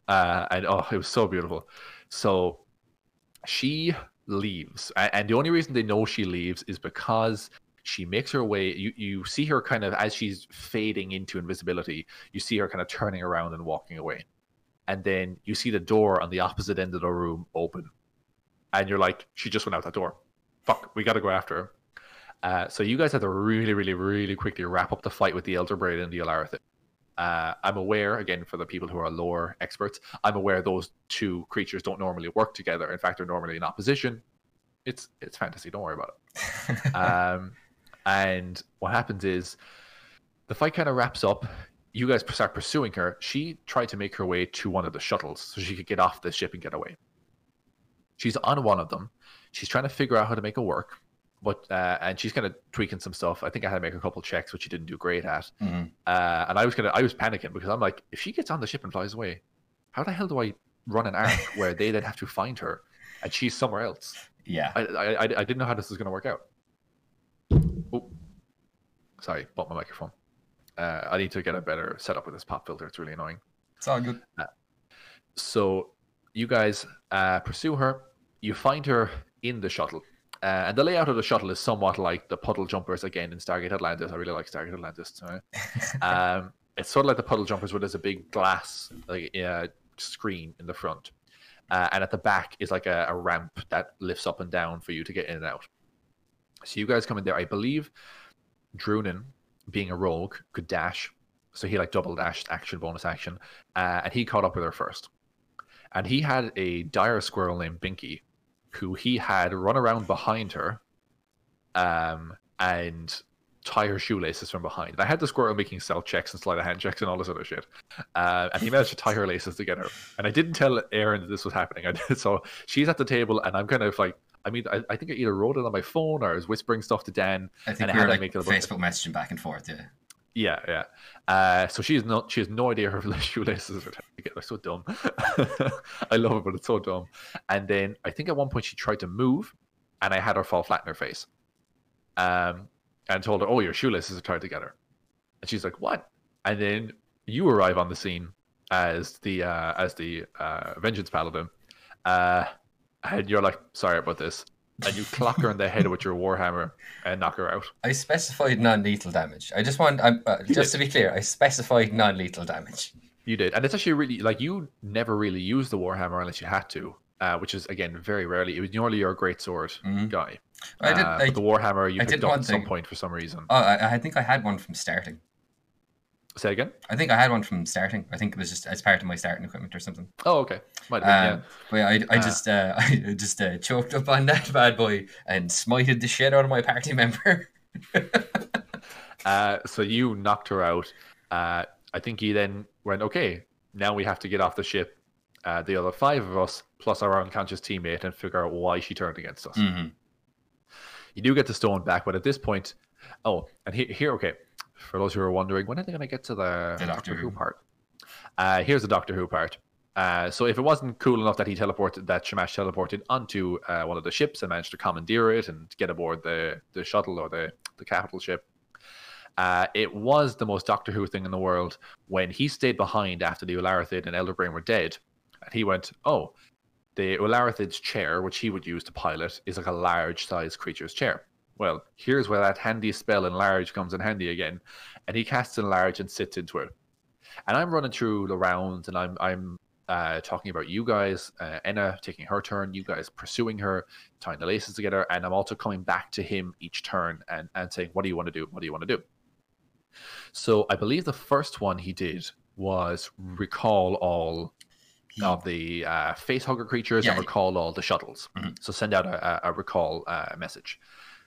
And oh, it was so beautiful. So she leaves. And the only reason they know she leaves is because she makes her way. You see her kind of, as she's fading into invisibility, you see her kind of turning around and walking away. And then you see the door on the opposite end of the room open. And you're like, she just went out that door. Fuck, we got to go after her. So you guys have to really, really, really quickly wrap up the fight with the elder brain and the Alarithin. I'm aware, again, for the people who are lore experts, I'm aware those two creatures don't normally work together. In fact, they're normally in opposition. It's fantasy. Don't worry about it. And what happens is the fight kind of wraps up. You guys start pursuing her. She tried to make her way to one of the shuttles so she could get off the ship and get away. She's on one of them. She's trying to figure out how to make it work. And she's kind of tweaking some stuff. I think I had to make a couple checks, which she didn't do great at. And I was panicking, because I'm like, if she gets on the ship and flies away, how the hell do I run an arc where they then have to find her and she's somewhere else? Yeah. I didn't know how this was going to work out. Oh, sorry, bought my microphone. I need to get a better setup with this pop filter. It's really annoying. It's all good. So you guys pursue her. You find her in the shuttle. And the layout of the shuttle is somewhat like the puddle jumpers, again, in Stargate Atlantis. I really like Stargate Atlantis. So, it's sort of like the puddle jumpers, where there's a big glass screen in the front. And at the back is like a ramp that lifts up and down for you to get in and out. So you guys come in there. I believe Drunin, being a rogue, could dash. So he like double dashed action, bonus action. And he caught up with her first. And he had a dire squirrel named Binky, who he had run around behind her and tie her shoelaces from behind. And I had the squirrel making stealth checks and sleight of hand checks and all this other shit. And he managed to tie her laces together. And I didn't tell Aaron that this was happening. So she's at the table, and I'm kind of like, I think I either wrote it on my phone or I was whispering stuff to Dan. I think we were like Facebook messaging back and forth, yeah. Yeah, yeah. So she has no idea her shoelaces are together. They're so dumb. I love it, but it's so dumb. And then I think at one point she tried to move, and I had her fall flat in her face. And told her, "Oh, your shoelaces are tied together." And she's like, "What?" And then you arrive on the scene as the vengeance paladin. And you're like, "Sorry about this." And you clock her in the head with your warhammer and knock her out. I specified non-lethal damage. I just want, just to be clear, I specified non-lethal damage. You did. And it's actually really, like, you never really used the warhammer unless you had to, which is, again, very rarely. It was normally your greatsword guy. I did, like, the warhammer you picked up at some point for some reason. Oh, I think I had one from starting. Say again? I think I had one from starting. I think it was just as part of my starting equipment or something. Oh, okay. Might have been, yeah. But I just choked up on that bad boy and smited the shit out of my party member. So you knocked her out. I think he then went, "Okay, now we have to get off the ship, the other five of us, plus our unconscious teammate, and figure out why she turned against us." You do get the stone back, but at this point... Oh, and here, okay... For those who are wondering, when are they going to get to the Doctor Who part? Here's the Doctor Who part. So if it wasn't cool enough that he teleported, that Shamash teleported onto one of the ships and managed to commandeer it and get aboard the shuttle or the capital ship, it was the most Doctor Who thing in the world when he stayed behind after the Ulitharid and Elder Brain were dead, and he went, oh, the Ulitharid's chair, which he would use to pilot, is like a large-sized creature's chair. Well, here's where that handy spell Enlarge comes in handy again, and he casts Enlarge and sits into it. And I'm running through the rounds, and I'm talking about you guys, Enna taking her turn, you guys pursuing her, tying the laces together, and I'm also coming back to him each turn and saying, what do you want to do? What do you want to do? So I believe the first one he did was recall all of the facehugger creatures and recall all the shuttles. Mm-hmm. So send out a recall message.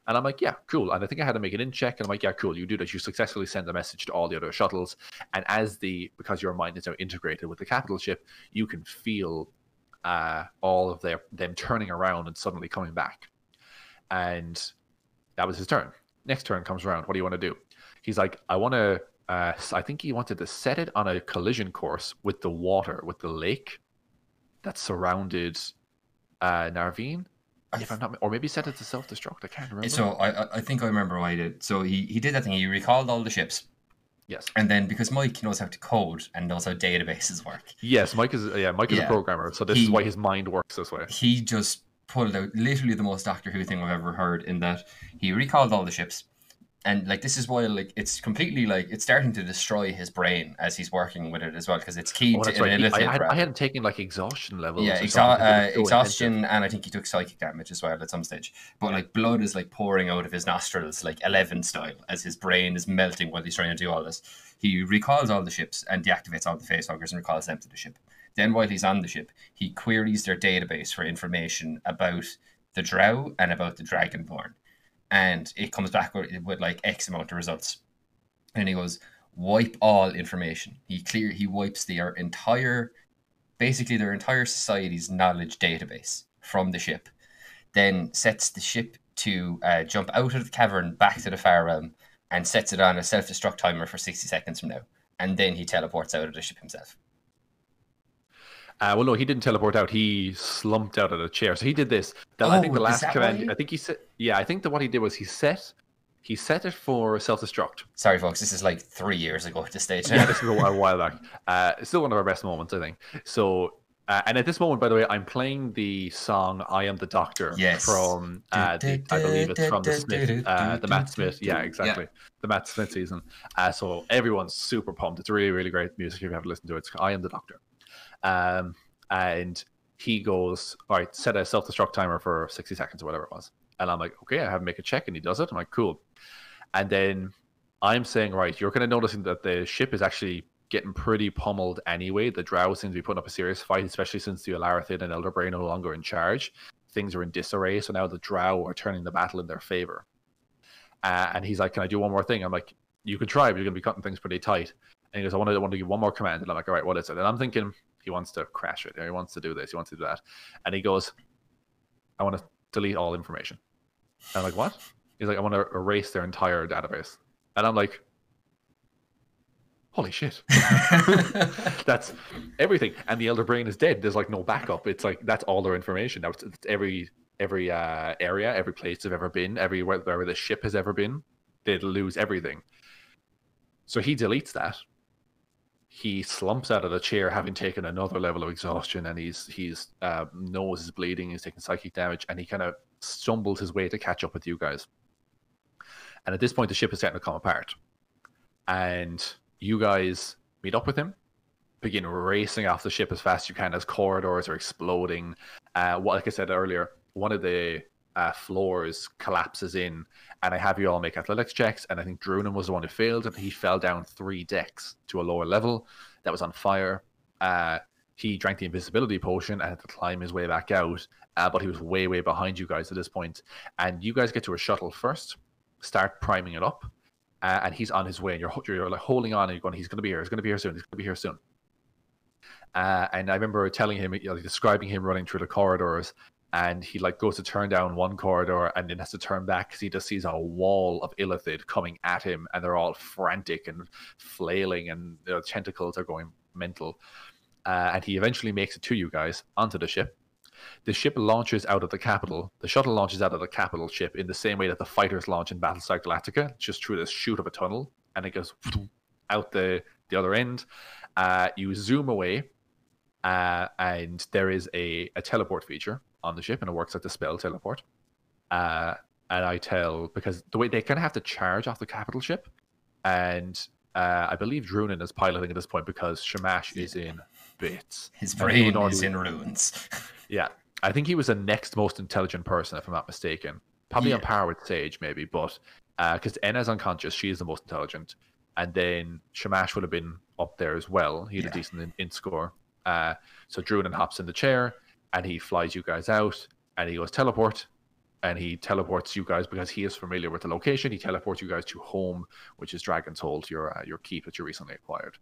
And I'm like, yeah, cool. And I think I had to make an in check. And I'm like, yeah, cool. You do that. You successfully send a message to all the other shuttles. And as because your mind is now integrated with the capital ship, you can feel all of them turning around and suddenly coming back. And that was his turn. Next turn comes around. What do you want to do? He's like, I want to, I think he wanted to set it on a collision course with the water, with the lake that surrounded Narveen. If I'm not, or maybe set it to self-destruct. I can't remember. So I think I remember what I did. So he did that thing. He recalled all the ships. Yes. And then because Mike knows how to code and knows how databases work. Yes, Mike is a programmer. So this is why his mind works this way. He just pulled out literally the most Doctor Who thing I've ever heard, in that he recalled all the ships. And like, this is why, like, it's completely, like, it's starting to destroy his brain as he's working with it as well, because it's key to illithic. I hadn't taken like exhaustion levels. Yeah, exhaustion, and I think he took psychic damage as well at some stage. But like, blood is like pouring out of his nostrils, like Eleven style, as his brain is melting while he's trying to do all this. He recalls all the ships and deactivates all the facehuggers and recalls them to the ship. Then while he's on the ship, he queries their database for information about the Drow and about the Dragonborn. And it comes back with like X amount of results. And he goes, wipe all information. He wipes their entire society's knowledge database from the ship. Then sets the ship to jump out of the cavern back to the Far Realm and sets it on a self-destruct timer for 60 seconds from now. And then he teleports out of the ship himself. Well, no, he didn't teleport out. He slumped out of the chair. So he did this. I think the last command. I think he said, yeah. I think that what he did was he set it for self-destruct. Sorry, folks, this is like 3 years ago at this stage. Yeah, this is a while back. Still one of our best moments, I think. So, and at this moment, by the way, I'm playing the song "I Am the Doctor" from I believe it's from the Smith, the Matt Smith. Yeah, exactly. Yeah. The Matt Smith season. So everyone's super pumped. It's really, really great music. If you haven't listened to it, it's "I Am the Doctor." And he goes, all right, set a self-destruct timer for 60 seconds or whatever it was. And I'm like, okay, I have him make a check, and he does it. I'm like, cool. And then I'm saying, right, you're kind of noticing that the ship is actually getting pretty pummeled anyway. The Drow seems to be putting up a serious fight, especially since the Ulitharid and Elder Brain are no longer in charge. Things are in disarray, so now the Drow are turning the battle in their favor. And he's like, can I do one more thing? I'm like, you could try, but you're going to be cutting things pretty tight. And he goes, I want to give one more command. And I'm like, all right, what is it? And I'm thinking, he wants to crash it, or he wants to do this, he wants to do that. And he goes, I want to delete all information. And I'm like, what? He's like, I want to erase their entire database. And I'm like, holy shit. That's everything. And the Elder Brain is dead. There's like no backup. It's like, that's all their information. That's every area, every place they've ever been, wherever the ship has ever been, they'd lose everything. So he deletes that. He slumps out of the chair, having taken another level of exhaustion, and his nose is bleeding. He's taking psychic damage, and he kind of stumbles his way to catch up with you guys. And at this point, the ship is starting to come apart, and you guys meet up with him, begin racing off the ship as fast as you can as corridors are exploding. Like I said earlier, one of the floors collapses in, and I have you all make athletics checks, and I think Drunin was the one who failed, and he fell down 3 decks to a lower level that was on fire. He drank the invisibility potion and had to climb his way back out, but he was way, way behind you guys at this point. And you guys get to a shuttle first, start priming it up, and he's on his way, and you're like holding on, and you're going, he's going to be here, he's going to be here soon, he's going to be here soon. And I remember telling him, you know, describing him running through the corridors. And he like goes to turn down one corridor and then has to turn back because he just sees a wall of Illithid coming at him, and they're all frantic and flailing, and their tentacles are going mental. and he eventually makes it to you guys onto the ship. The ship launches out of the capital. The shuttle launches out of the capital ship in the same way that the fighters launch in Battlestar Galactica, just through this chute of a tunnel, and it goes out the other end. You zoom away, and there is a teleport feature on the ship, and it works like the spell teleport. And I tell, because the way they kind of have to charge off the capital ship, and I believe Drunin is piloting at this point because Shamash is in bits. His brain is in ruins. Yeah. I think he was the next most intelligent person, if I'm not mistaken. Probably on par with Sage, maybe, but because Enna's unconscious, she is the most intelligent. And then Shamash would have been up there as well. He had a decent in score. So Drunin hops in the chair, and he flies you guys out, and he goes teleport. And he teleports you guys, because he is familiar with the location, he teleports you guys to home, which is Dragon's Hold, your keep that you recently acquired.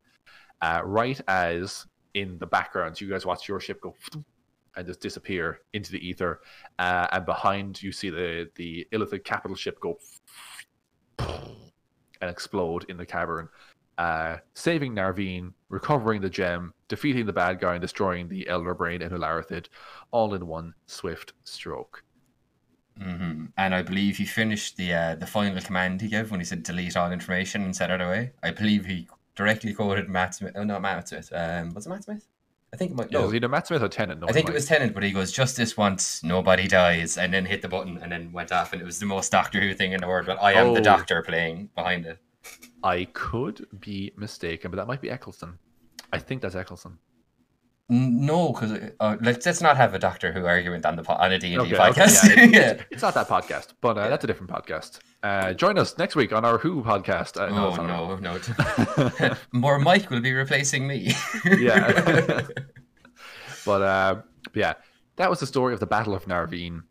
Right as, in the background, you guys watch your ship go and just disappear into the ether. And behind, you see the Illithid capital ship go and explode in the cavern, saving Narveen, recovering the gem, defeating the bad guy, and destroying the Elder Brain and Ulitharid, all in one swift stroke. Mm-hmm. And I believe he finished the final command he gave when he said delete all information and set it away. I believe he directly quoted Matt Smith. Oh, not Matt Smith. Was it Matt Smith? I think it might. No, it was either Matt Smith or Tennant. No, I think it was Tennant, but he goes, "Just this once, nobody dies," and then hit the button and then went off. And it was the most Doctor Who thing in the world. But I am the Doctor playing behind it. I could be mistaken, but that might be Eccleston. I think that's Eccleston. No, because let's not have a Doctor Who argument on a D&D podcast. Okay, yeah. It's not that podcast, but that's a different podcast. Join us next week on our Who podcast. No. More Mike will be replacing me. Yeah. But yeah, that was the story of the Battle of Narveen.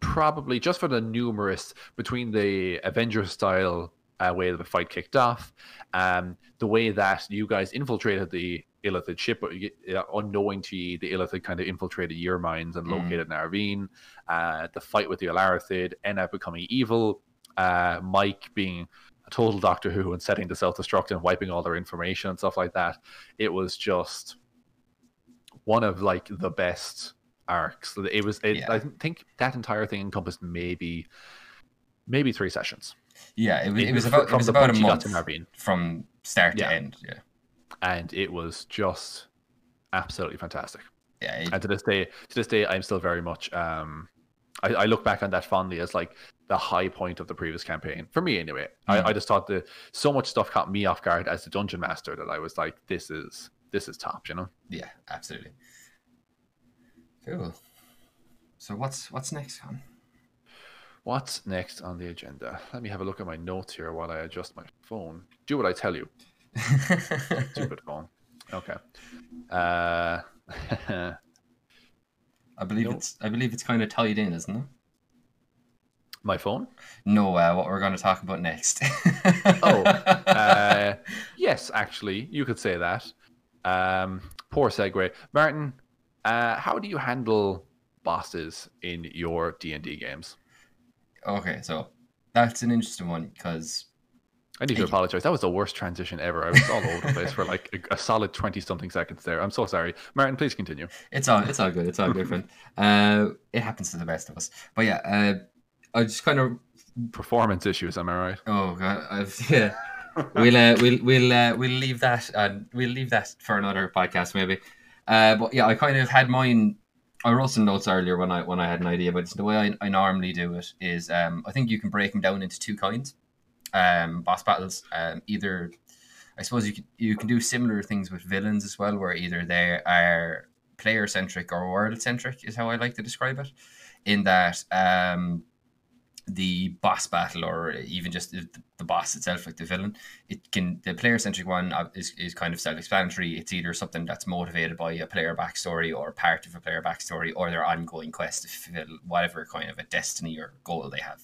Probably just for the numerous, between the Avengers style way that the fight kicked off, the way that you guys infiltrated the Illithid ship, unknowing to you, the Illithid kind of infiltrated your minds and located Narveen. The fight with the Ulitharid, Enna becoming evil, Mike being a total Doctor Who and setting to self-destruct and wiping all their information and stuff like that. It was just one of like the best arcs. It was. I think that entire thing encompassed maybe 3 sessions. Yeah, it was about a month from start to end. Yeah. And it was just absolutely fantastic. Yeah. And to this day, I'm still very much. I look back on that fondly as like the high point of the previous campaign for me, anyway. I just thought so much stuff caught me off guard as the dungeon master that I was like, this is top, you know? Yeah, absolutely. Cool. So what's next, Con? What's next on the agenda? Let me have a look at my notes here while I adjust my phone. Do what I tell you. Stupid phone. Okay. I believe it's kind of tied in, isn't it? My phone? No, what we're going to talk about next. Yes, actually, you could say that. Poor segue, Martin. How do you handle bosses in your D&D games? Okay, so that's an interesting one because. I need to apologize. That was the worst transition ever. I was all over the place for like a solid 20-something seconds there. I'm so sorry. Martin, please continue. It's all good. It's all good, friend. It happens to the best of us. But yeah, I just kind of performance issues. Am I right? Oh god, yeah. We'll leave that. We'll leave that for another podcast maybe. But yeah, I kind of had mine. I wrote some notes earlier when I had an idea, but the way I normally do it is I think you can break them down into 2 kinds. Boss battles, either I suppose you can do similar things with villains as well, where either they are player centric or world centric is how I like to describe it, in that the boss battle, or even just the boss itself, like the villain, the player centric one is kind of self-explanatory. It's either something that's motivated by a player backstory or part of a player backstory, or their ongoing quest to fulfill whatever kind of a destiny or goal they have.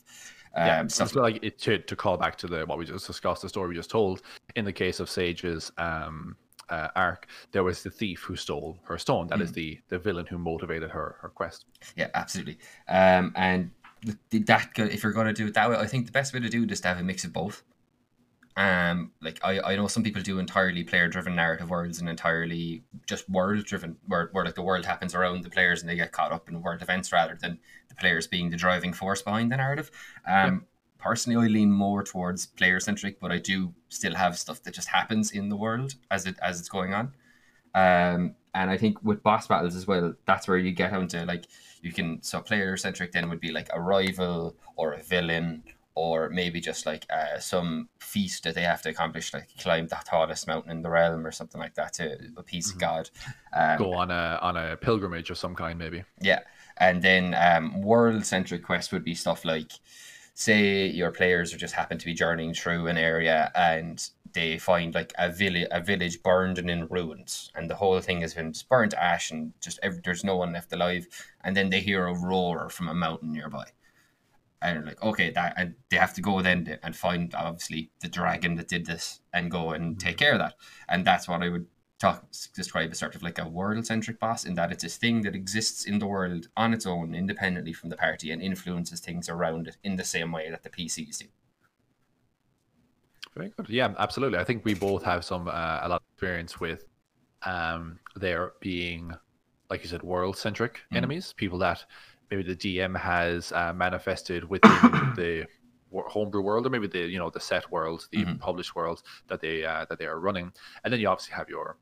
So like to call back to what we just discussed, the story we just told. In the case of Sage's arc, there was the thief who stole her stone. That is the villain who motivated her quest. Yeah, absolutely. And that, if you're going to do it that way, I think the best way to do it is to have a mix of both. Like I know some people do entirely player-driven narrative worlds and entirely just world-driven, where like the world happens around the players and they get caught up in world events rather than the players being the driving force behind the narrative. Personally, I lean more towards player-centric, but I do still have stuff that just happens in the world as it's going on. And I think with boss battles as well, that's where you get onto like you can. So player-centric then would be like a rival or a villain, or maybe just like some feast that they have to accomplish, like climb the tallest mountain in the realm or something like that to appease God. Go on a pilgrimage of some kind, maybe. Yeah, and then world-centric quests would be stuff like, say your players are just happen to be journeying through an area and they find like a village burned and in ruins, and the whole thing has been burnt to ash and just there's no one left alive, and then they hear a roar from a mountain nearby. And they're like, okay, and they have to go then and find, obviously, the dragon that did this and go and take care of that. And that's what I would describe as sort of like a world-centric boss, in that it's this thing that exists in the world on its own, independently from the party, and influences things around it in the same way that the PCs do. Very good. Yeah, absolutely. I think we both have a lot of experience with there being, like you said, world-centric enemies, people that maybe the DM has manifested within the homebrew world, or maybe the the set world, the published world that they are running. And then you obviously have your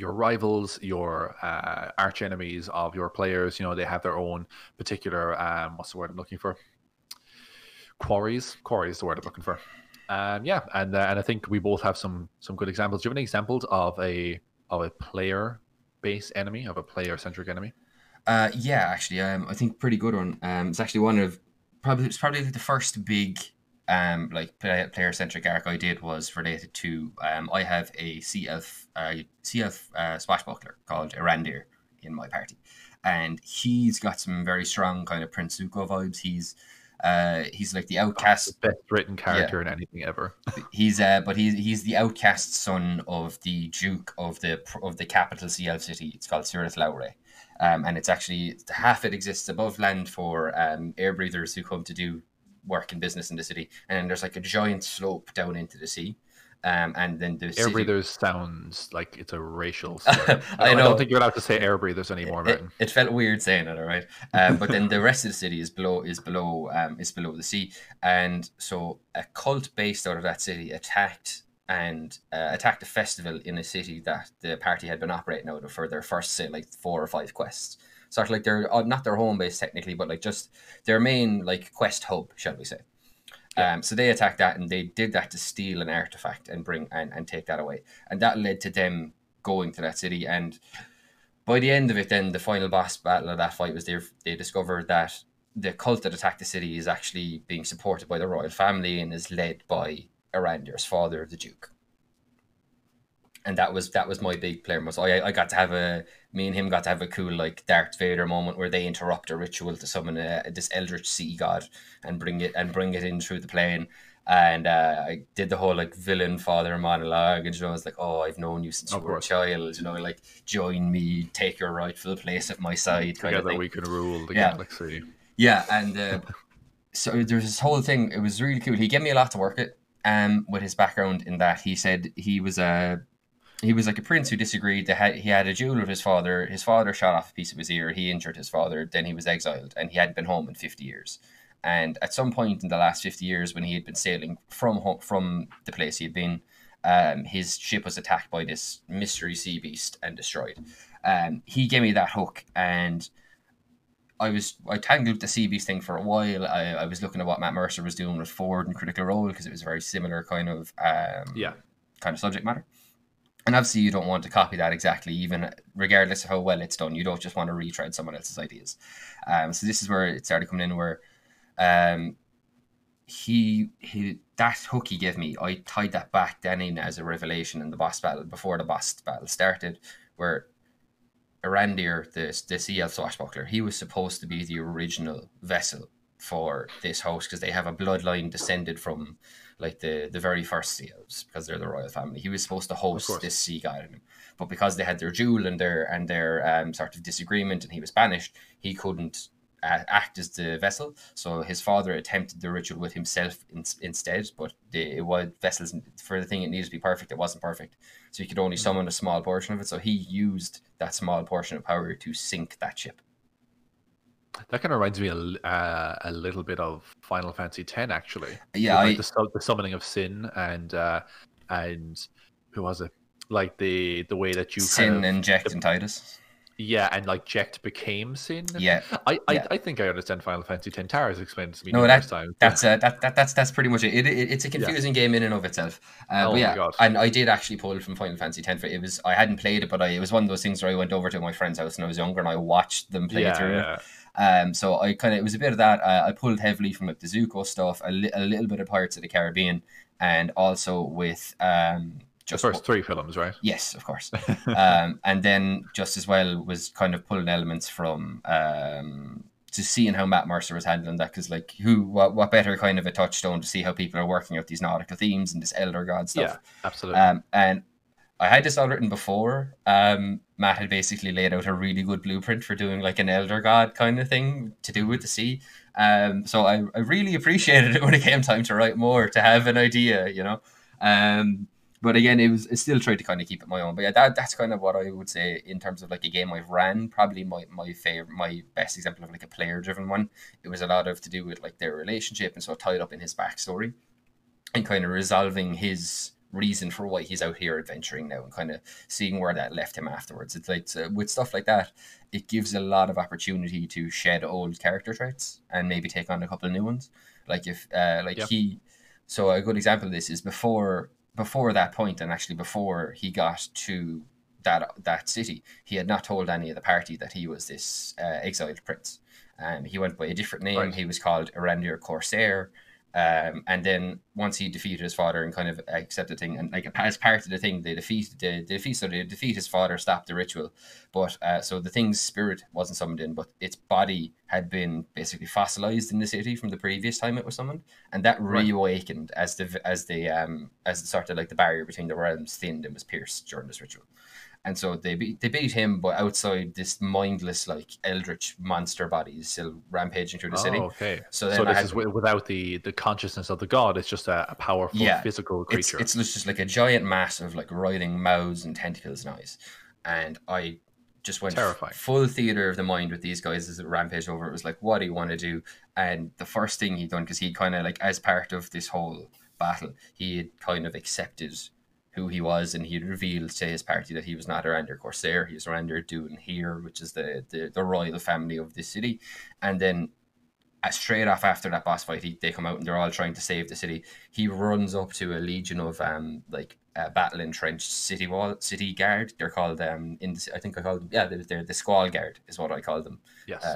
rivals, your arch enemies of your players. They have their own particular what's the word I'm looking for? Quarries. Quarry is the word I'm looking for. And I think we both have some good examples. Do you have any examples of a player-based enemy, of a player-centric enemy? Yeah, actually, I think pretty good one. It's actually one of probably the first big like player-centric arc I did was related to I have a CF swashbuckler called Erandir in my party, and he's got some very strong kind of Prince Zuko vibes. He's like the outcast, the best written character in anything ever. He's the outcast son of the Duke of the capital CL city. It's called Cirith Lowry. And it's actually half it exists above land for air breathers who come to do work and business in the city. And then there's like a giant slope down into the sea. And then the air breathers sounds like it's a racial slur. I don't think you're allowed to say air breathers anymore, Martin. It felt weird saying it, all right. But then the rest of the city is below the sea. And so a cult based out of that city attacked a festival in a city that the party had been operating out of for their first, say, like 4 or 5 quests. Sort of like they're not their home base technically, but like just their main like quest hub, shall we say. Yeah. So they attacked that, and they did that to steal an artifact and bring and take that away. And that led to them going to that city. And by the end of it, then the final boss battle of that fight was they discovered that the cult that attacked the city is actually being supported by the royal family and is led by Erandir's father, the Duke. And that was my big player moment. So I got to have me and him got to have a cool like Darth Vader moment where they interrupt a ritual to summon this eldritch sea god and bring it in through the plane. And I did the whole like villain father monologue, and I was like, oh, I've known you since you were a child, like join me, take your rightful place at my side. Together we can rule the galaxy. Yeah, and so there's this whole thing. It was really cool. He gave me a lot to work at. With his background, in that he said he was like a prince who disagreed. He had a duel with his father. His father shot off a piece of his ear. He injured his father. Then he was exiled, and he hadn't been home in 50 years. And at some point in the last 50 years, when he had been sailing from home, from the place he had been, his ship was attacked by this mystery sea beast and destroyed. He gave me that hook, and I tangled the sea beast thing for a while. I was looking at what Matt Mercer was doing with Ford and Critical Role, because it was a very similar kind of subject matter. And obviously you don't want to copy that exactly, even regardless of how well it's done. You don't just want to retread someone else's ideas. So this is where it started coming in, where that hook he gave me, I tied that back then in as a revelation in the boss battle, before the boss battle started, where Erandir, the CL swashbuckler, he was supposed to be the original vessel for this house, because they have a bloodline descended from like the very first CLs, because they're the royal family. He was supposed to host this sea god, but because they had their duel and their sort of disagreement, and he was banished, he couldn't act as the vessel. So his father attempted the ritual with himself instead, but the vessels for the thing. It needed to be perfect. It wasn't perfect, so he could only summon a small portion of it. So he used that small portion of power to sink that ship. That kind of reminds me a little bit of Final Fantasy X, actually. Yeah, like the summoning of Sin and who was it? Like the way that you Sin kind of, and Jekt and Titus. Yeah, and like Jekt became Sin. Yeah, I think I understand Final Fantasy X. Tara's explained to me times. That's pretty much it. It's a confusing game in and of itself. Oh my God. And I did actually pull it from Final Fantasy X. I hadn't played it, but it was one of those things where I went over to my friend's house when I was younger and I watched them play through it. So I it was a bit of that. I pulled heavily from like the Zuko stuff, a little bit of Pirates of the Caribbean, and also with just the first three films, right? Yes, of course. And then just as well was kind of pulling elements from to seeing how Matt Mercer was handling that, because like what better kind of a touchstone to see how people are working out these nautical themes and this elder god stuff. Yeah, absolutely. And I had this all written before. Matt had basically laid out a really good blueprint for doing like an elder god kind of thing to do with the sea. So I really appreciated it when it came time to write more, to have an idea, you know. But again, I still tried to kind of keep it my own. But yeah, that's kind of what I would say in terms of like a game I've ran. Probably my best example of like a player-driven one. It was a lot of to do with like their relationship, and so tied up in his backstory and kind of resolving his reason for why he's out here adventuring now, and kind of seeing where that left him afterwards. It's like with stuff like that, it gives a lot of opportunity to shed old character traits and maybe take on a couple of new ones. Like if so a good example of this is before that point, and actually before he got to that city, he had not told any of the party that he was this exiled prince. He went by a different name. Right. He was called Erandir Corsair. And then once he defeated his father and kind of accepted the thing, and like as part of the thing, they defeat his father, stopped the ritual. But so the thing's spirit wasn't summoned in, but its body had been basically fossilized in the city from the previous time it was summoned, and that reawakened as the sort of like the barrier between the realms thinned and was pierced during this ritual. And so they beat him, but outside this mindless, like, eldritch monster body is still rampaging through the city. Okay. So this is without the consciousness of the god. It's just a powerful physical creature. It's just like a giant mass of, like, writhing mouths and tentacles and eyes. And I just went full theater of the mind with these guys as it rampaged over. It was like, what do you want to do? And the first thing he'd done, because he kind of, like, as part of this whole battle, he had kind of accepted who he was, and he revealed to his party that he was not Erandir Corsair, he was Erandir Drunin, which is the royal family of this city. And then straight off after that boss fight, they come out and they're all trying to save the city. He runs up to a legion of battle-entrenched city guard. They're called, they're the Squall Guard is what I call them. Yes.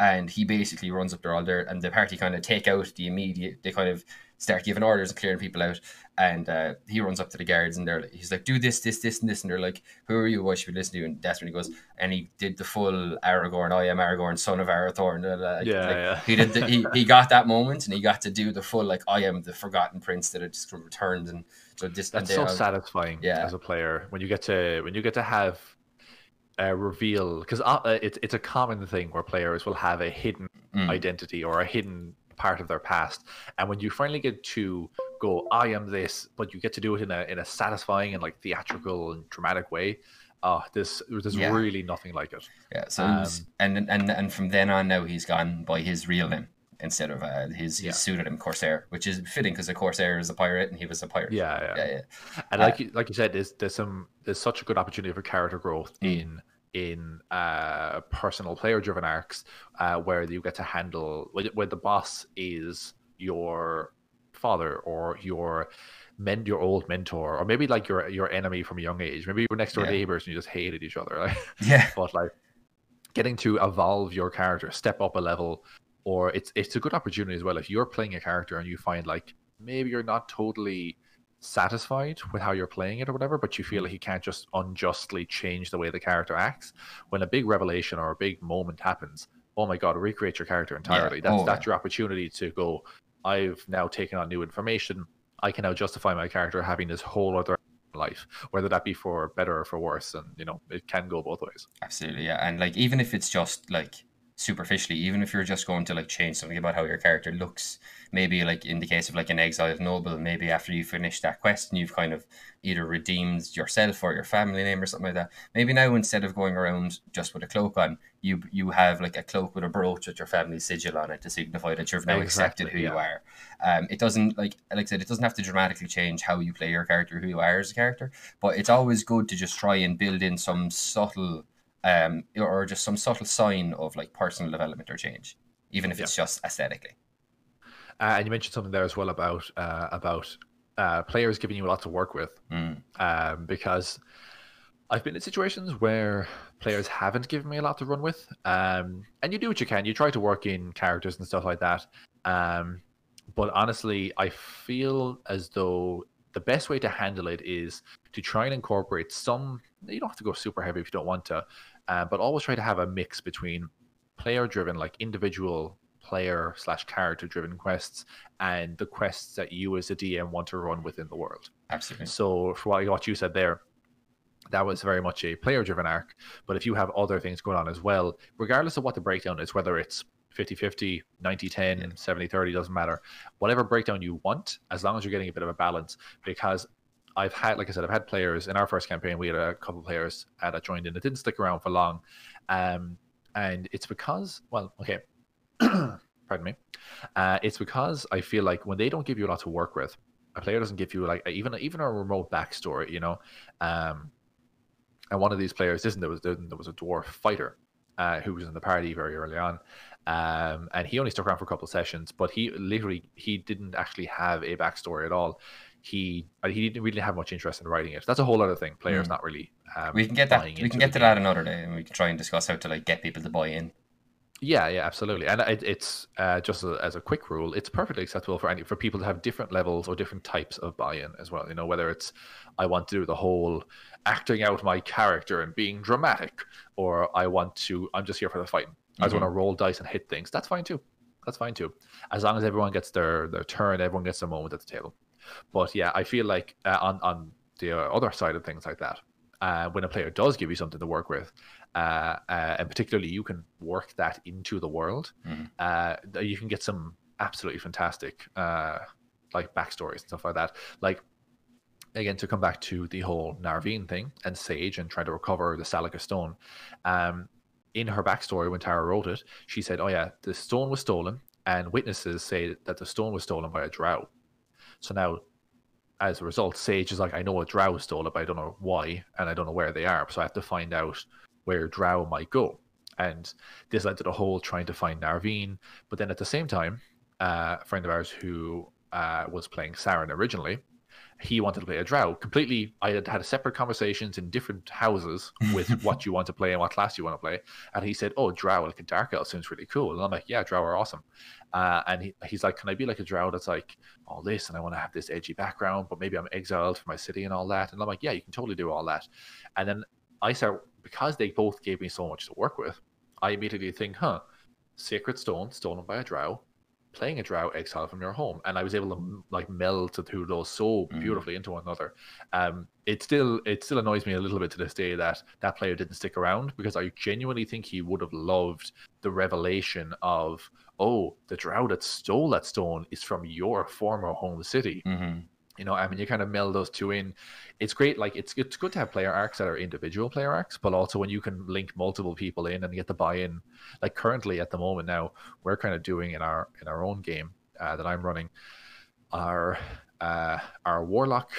And he basically runs up there all there, and the party kind of take out the immediate, they kind of start giving orders and clearing people out. And he runs up to the guards, and he's like, do this, this, this, and this. And they're like, who are you? Why should we listen to you? And that's when he goes, and he did the full Aragorn, I am Aragorn, son of Arathorn. He got that moment, and he got to do the full, like, I am the forgotten prince that had just returned. And so satisfying as a player when you get to have reveal, because it's a common thing where players will have a hidden identity or a hidden part of their past, and when you finally get to go, I am this, but you get to do it in a satisfying and like theatrical and dramatic way, there's really nothing like it. Yeah. So and from then on, now he's gone by his real name instead of his pseudonym Corsair, which is fitting because a Corsair is a pirate and he was a pirate. Yeah. And like you said, there's such a good opportunity for character growth in personal player-driven arcs where you get to handle where the boss is your father or your old mentor, or maybe like your enemy from a young age. Maybe you were next door neighbors and you just hated each other. Like, yeah. But like getting to evolve your character, step up a level. Or it's a good opportunity as well if you're playing a character and you find like maybe you're not totally satisfied with how you're playing it or whatever, but you feel like you can't just unjustly change the way the character acts. When a big revelation or a big moment happens, oh my God, recreate your character entirely. That's your opportunity to go, I've now taken on new information. I can now justify my character having this whole other life, whether that be for better or for worse. And, you know, it can go both ways. Absolutely, yeah. And like even if it's just like superficially, even if you're just going to like change something about how your character looks. Maybe like in the case of like an exiled noble, maybe after you finish that quest and you've kind of either redeemed yourself or your family name or something like that, maybe now instead of going around just with a cloak on, you have like a cloak with a brooch with your family sigil on it to signify that you've now accepted who you are. It doesn't, like I said, it doesn't have to dramatically change how you play your character, who you are as a character, but it's always good to just try and build in some subtle or just some subtle sign of like personal development or change, even if it's just aesthetically. And you mentioned something there as well about players giving you a lot to work with, because I've been in situations where players haven't given me a lot to run with, and you do what you can. You try to work in characters and stuff like that, but honestly, I feel as though the best way to handle it is to try and incorporate some. You don't have to go super heavy if you don't want to, but always try to have a mix between player-driven, like individual player/character-driven quests, and the quests that you as a DM want to run within the world. Absolutely. So for what you said there, that was very much a player-driven arc, but if you have other things going on as well, regardless of what the breakdown is, whether it's 50-50, 90-10, 70-30, doesn't matter. Whatever breakdown you want, as long as you're getting a bit of a balance, because I've had, like I said, I've had players in our first campaign. We had a couple of players that joined in that didn't stick around for long, and it's because, well, okay, pardon me, it's because I feel like when they don't give you a lot to work with, a player doesn't give you like even a remote backstory, you know. And one of these players, there was a dwarf fighter who was in the party very early on, and he only stuck around for a couple of sessions, but he didn't actually have a backstory at all. He didn't really have much interest in writing it. That's a whole other thing. Players not really. We can get to that another day, and we can try and discuss how to like get people to buy in. Yeah, absolutely. And it's just as a quick rule, it's perfectly acceptable for people to have different levels or different types of buy-in as well. You know, whether it's I want to do the whole acting out my character and being dramatic, or I'm just here for the fight. I just want to roll dice and hit things. That's fine too. As long as everyone gets their turn, everyone gets a moment at the table. But yeah, I feel like on the other side of things like that, when a player does give you something to work with, and particularly you can work that into the world, you can get some absolutely fantastic like backstories and stuff like that. Like, again, to come back to the whole Narveen thing and Sage and trying to recover the Salica stone, in her backstory when Tara wrote it, she said, oh yeah, the stone was stolen, and witnesses say that the stone was stolen by a Drow. So now, as a result, Sage is like, I know a Drow stole it, but I don't know why, and I don't know where they are, so I have to find out where Drow might go. And this led to the whole trying to find Narveen. But then at the same time, a friend of ours who was playing Saren originally, he wanted to play a Drow. Completely, I had separate conversations in different houses with what you want to play and what class you want to play. And he said, oh, Drow, like a Dark Elf, seems really cool. And I'm like, yeah, Drow are awesome. And he's like, can I be like a Drow that's like all this, and I want to have this edgy background, but maybe I'm exiled from my city and all that. And I'm like, yeah, you can totally do all that. And then I start, because they both gave me so much to work with, I immediately think, sacred stone stolen by a Drow, playing a Drow exiled from your home, and I was able to like meld the two of those so beautifully into one another. It still annoys me a little bit to this day that player didn't stick around, because I genuinely think he would have loved the revelation of, oh, the Drow that stole that stone is from your former home city. You know, I mean, you kind of meld those two in. It's great. Like, it's good to have player arcs that are individual player arcs, but also when you can link multiple people in and get the buy-in. Like, currently at the moment now, we're kind of doing in our own game that I'm running. Our warlock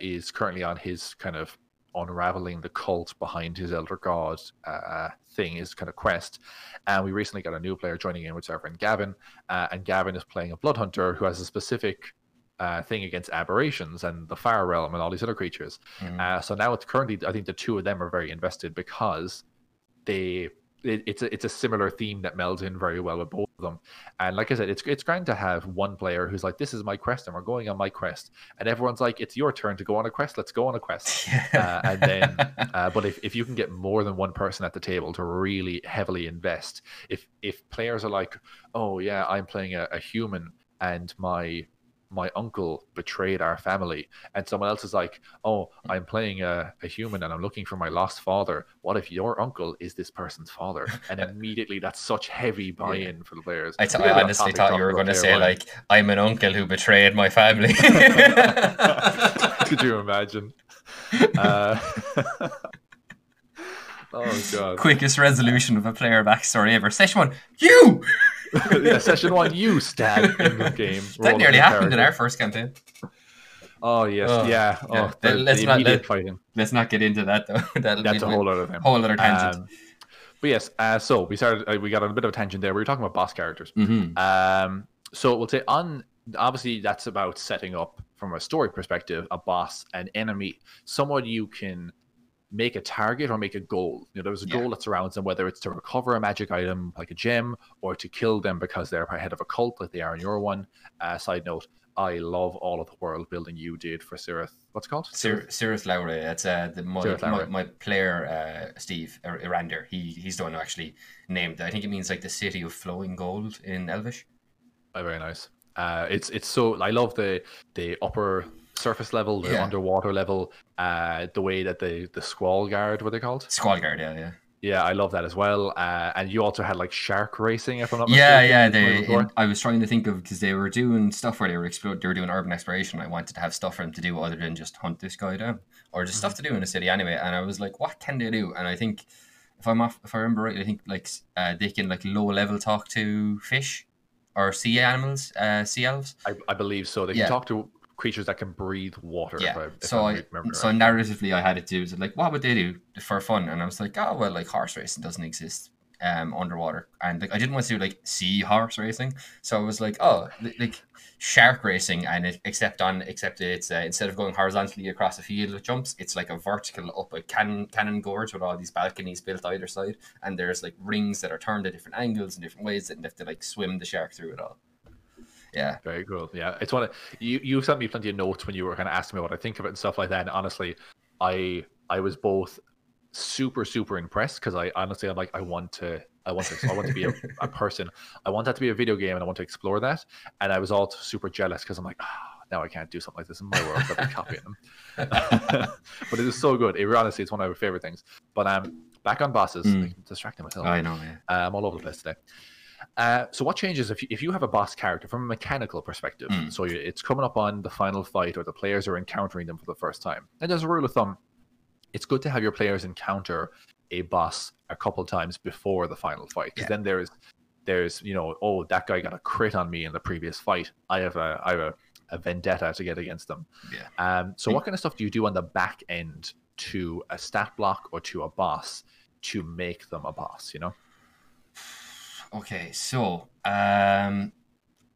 is currently on his kind of unraveling the cult behind his elder god thing, his kind of quest. And we recently got a new player joining in, which is our friend Gavin. And Gavin is playing a blood hunter who has a specific thing against aberrations and the fire realm and all these other creatures. So now it's currently, I think the two of them are very invested, because it's a similar theme that melds in very well with both of them. And like I said, it's grand to have one player who's like, this is my quest and we're going on my quest, and everyone's like, it's your turn to go on a quest, let's go on a quest. And then but if you can get more than one person at the table to really heavily invest, if players are like, oh yeah, I'm playing a human and my my uncle betrayed our family, and someone else is like, oh, I'm playing a human and I'm looking for my lost father. What if your uncle is this person's father? And immediately that's such heavy buy-in for the players. I honestly thought you were going to say like, I'm an uncle who betrayed my family. Could you imagine? Oh god. Quickest resolution of a player backstory ever. Session 1, you! Yeah, session 1, you stab in the game. That nearly happened in our first campaign. Oh yes, yeah. Oh, the, let's not get into that though. That's a whole other thing. Whole other tangent. But yes, so we started. We got on a bit of a tangent there. We were talking about boss characters. Mm-hmm. So we'll say on. Obviously, that's about setting up from a story perspective a boss, an enemy, someone you can make a target or make a goal. You know, there's a goal that surrounds them, whether it's to recover a magic item like a gem or to kill them because they're head of a cult like they are in your one. Side note, I love all of the world building you did for Sirith. What's it called? Sirith Lowry. That's my player, Steve Erander. He's the one who actually named it. I think it means like the city of flowing gold in Elvish. Oh, very nice. It's so, I love the upper surface level, the underwater level, the way that the Squall Guard, what are they called? Squall Guard, yeah. Yeah, I love that as well. And you also had like shark racing, if I'm not mistaken. Yeah. I was trying to think of, because they were doing stuff where they were doing urban exploration. I wanted to have stuff for them to do other than just hunt this guy down, or just stuff to do in a city anyway. And I was like, what can they do? And I think if I remember right, I think like they can like low level talk to fish or sea animals, sea elves. I believe so. They can talk to creatures that can breathe water. Yeah. So narratively, I had it do is like, what would they do for fun? And I was like, oh well, like horse racing doesn't exist underwater, and like I didn't want to do like sea horse racing, so I was like, oh, like shark racing, and except it's instead of going horizontally across a field with jumps, it's like a vertical up a cannon gorge with all these balconies built either side, and there's like rings that are turned at different angles and different ways, and you have to like swim the shark through it all. Yeah, very cool. Yeah, it's one of you sent me plenty of notes when you were kind of asking me what I think of it and stuff like that. And honestly, I was both super impressed, because I'm like, I want to be a person. I want that to be a video game, and I want to explore that. And I was also super jealous, because I'm like, now I can't do something like this in my world. I'll be copying them. But it is so good. Honestly, it's one of my favorite things. But back on bosses, I'm distracting myself. I know. Yeah. I'm all over the place today. So what changes if you have a boss character from a mechanical perspective? So it's coming up on the final fight, or the players are encountering them for the first time. And as a rule of thumb, it's good to have your players encounter a boss a couple times before the final fight, because then there's you know, oh, that guy got a crit on me in the previous fight. I have a vendetta to get against them. So what kind of stuff do you do on the back end to a stat block or to a boss to make them a boss? You know. Okay, so I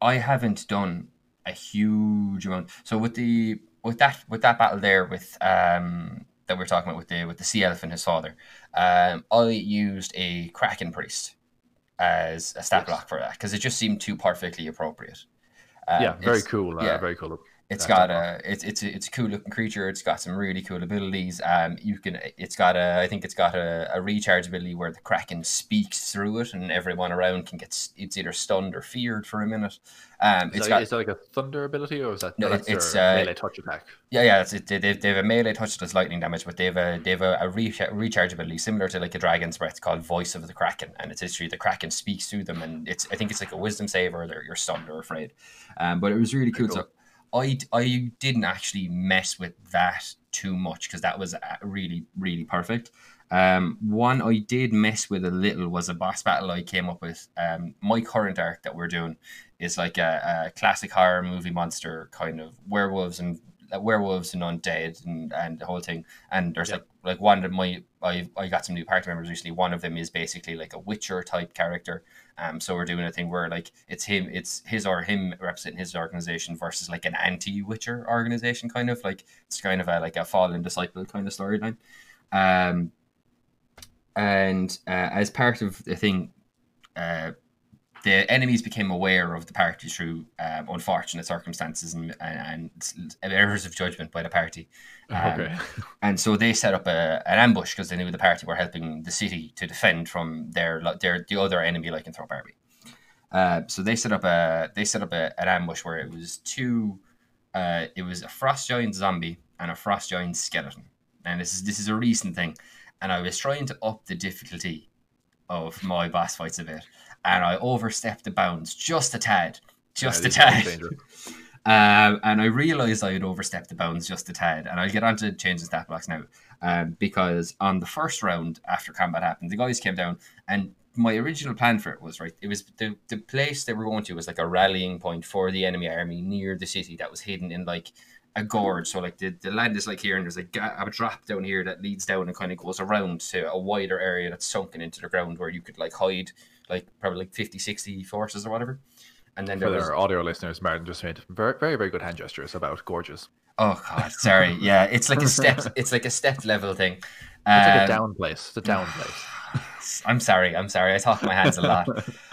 haven't done a huge amount. So with that battle there with that we were talking about with the sea elf and his father, I used a Kraken priest as a stat block for that, because it just seemed too perfectly appropriate. Very cool. It's a cool looking creature. It's got some really cool abilities. I think it's got a recharge ability where the Kraken speaks through it, and everyone around can get, it's either stunned or feared for a minute. Is that like a thunder ability, or is that melee touch attack? They have a melee touch that's lightning damage, but they have a recharge ability similar to like a dragon's breath called Voice of the Kraken, and it's literally the Kraken speaks through them, and it's, I think it's like a wisdom save, or you're stunned or afraid. But it was really cool. So I didn't actually mess with that too much, because that was really, really perfect. One I did mess with a little was a boss battle I came up with. My current arc that we're doing is like a classic horror movie monster kind of werewolves and undead and the whole thing. And there's like one of my, I got some new party members recently. One of them is basically like a Witcher type character. So we're doing a thing where like it's his or him representing his organization versus like an anti-Witcher organization, kind of like, it's kind of a fallen disciple kind of storyline. As part of the thing, the enemies became aware of the party through unfortunate circumstances and errors of judgment by the party. And so they set up an ambush, because they knew the party were helping the city to defend from the other enemy, like Lycanthrope Army. So they set up an ambush where it was two it was a Frost-Giant zombie and a Frost-Giant skeleton. And this is a recent thing. And I was trying to up the difficulty of my boss fights a bit. And I overstepped the bounds just a tad. And I realized I had overstepped the bounds just a tad. And I'll get on to changing stat blocks now. Because on the first round, after combat happened, the guys came down. And my original plan for it was, right, it was the place they were going to was like a rallying point for the enemy army near the city that was hidden in like a gorge. So like the land is like here, and there's a drop down here that leads down and kind of goes around to a wider area that's sunken into the ground where you could like hide like probably like 50, 60 forces or whatever. And then there for our audio listeners, Martin just made very, very, very good hand gestures about gorges. Oh God, sorry. Yeah, it's like a step. It's like a step level thing. It's like a down place. It's a down place. I'm sorry. I talk with my hands a lot.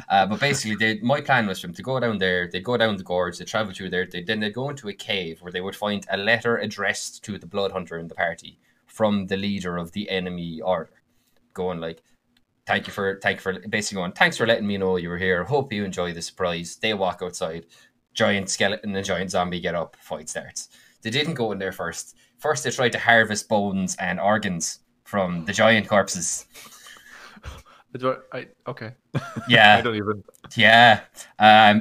But basically, my plan was for them to go down there. They go down the gorge. They travel through there. Then they go into a cave where they would find a letter addressed to the blood hunter in the party from the leader of the enemy order, going like, Thank you for basically going, thanks for letting me know you were here. Hope you enjoy the surprise. They walk outside. Giant skeleton and giant zombie get up. Fight starts. They didn't go in there first. First, they tried to harvest bones and organs from the giant corpses. Okay. Yeah. I don't even. Yeah.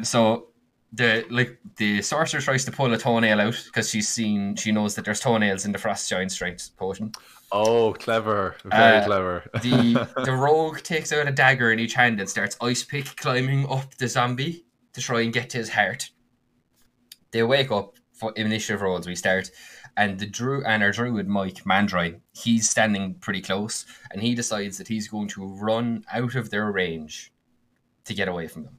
So the sorcerer tries to pull a toenail out because she knows that there's toenails in the Frost Giant Stripes potion. Oh, clever. Very clever. The rogue takes out a dagger in each hand and starts ice pick climbing up the zombie to try and get to his heart. They wake up for initiative rolls. We start. And our druid, Mike Mandrine, he's standing pretty close. And he decides that he's going to run out of their range to get away from them.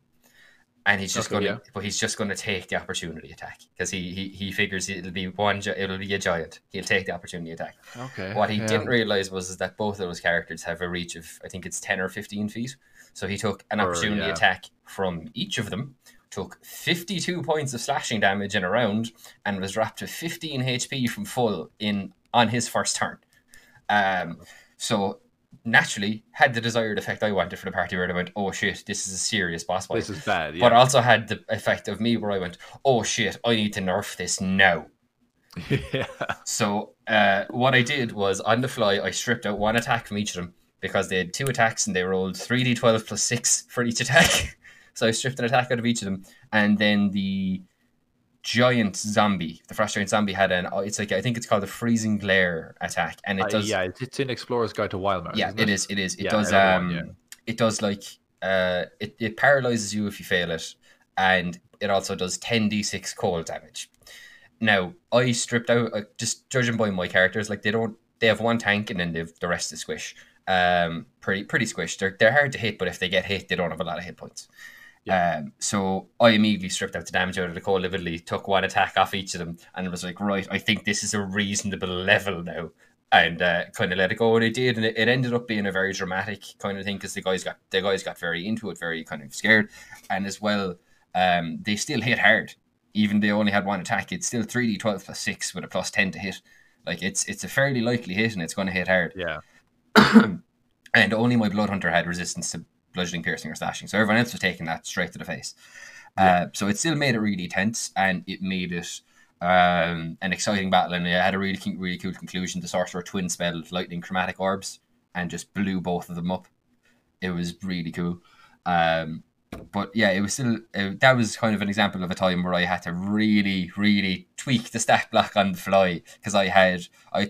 And he's just going to take the opportunity attack because he figures it'll be a giant. He'll take the opportunity attack. Okay. What he didn't realize was that both of those characters have a reach of, I think it's 10 or 15 feet. So he took an opportunity attack from each of them, took 52 points of slashing damage in a round, and was dropped to 15 HP from full on his first turn. So naturally had the desired effect I wanted for the party, where I went, oh shit, this is a serious boss fight. This is bad, yeah. But also had the effect of me where I went, oh shit, I need to nerf this now. Yeah. So what I did was, on the fly, I stripped out one attack from each of them because they had two attacks and they rolled 3d12 plus 6 for each attack. So I stripped an attack out of each of them. And then the Frost Giant Zombie had I think it's called the Freezing Glare attack, and it does. Yeah, it's in Explorer's Guide to Wildemount. Yeah, it is. It paralyzes you if you fail it, and it also does 10d6 cold damage. Now, I stripped out, just judging by my characters, like they have one tank and then the rest is squish. Pretty squish. They're hard to hit, but if they get hit, they don't have a lot of hit points. Yeah. So I immediately stripped out the damage out of the cold, vividly took one attack off each of them, and was like, right, I think this is a reasonable level now, and kind of let it go. And it did, and it ended up being a very dramatic kind of thing because the guys got very into it, very kind of scared, and as well, they still hit hard, even they only had one attack. It's still 3d12 plus 6 with a plus 10 to hit. Like it's a fairly likely hit, and it's going to hit hard. Yeah. And only my blood hunter had resistance to bludgeoning, piercing, or slashing. So everyone else was taking that straight to the face. Yeah. So it still made it really tense, and it made it an exciting battle. And it had a really, really cool conclusion. The sorcerer twin spelled lightning chromatic orbs and just blew both of them up. It was really cool. But yeah, it was still that was kind of an example of a time where I had to really, really tweak the stat block on the fly because I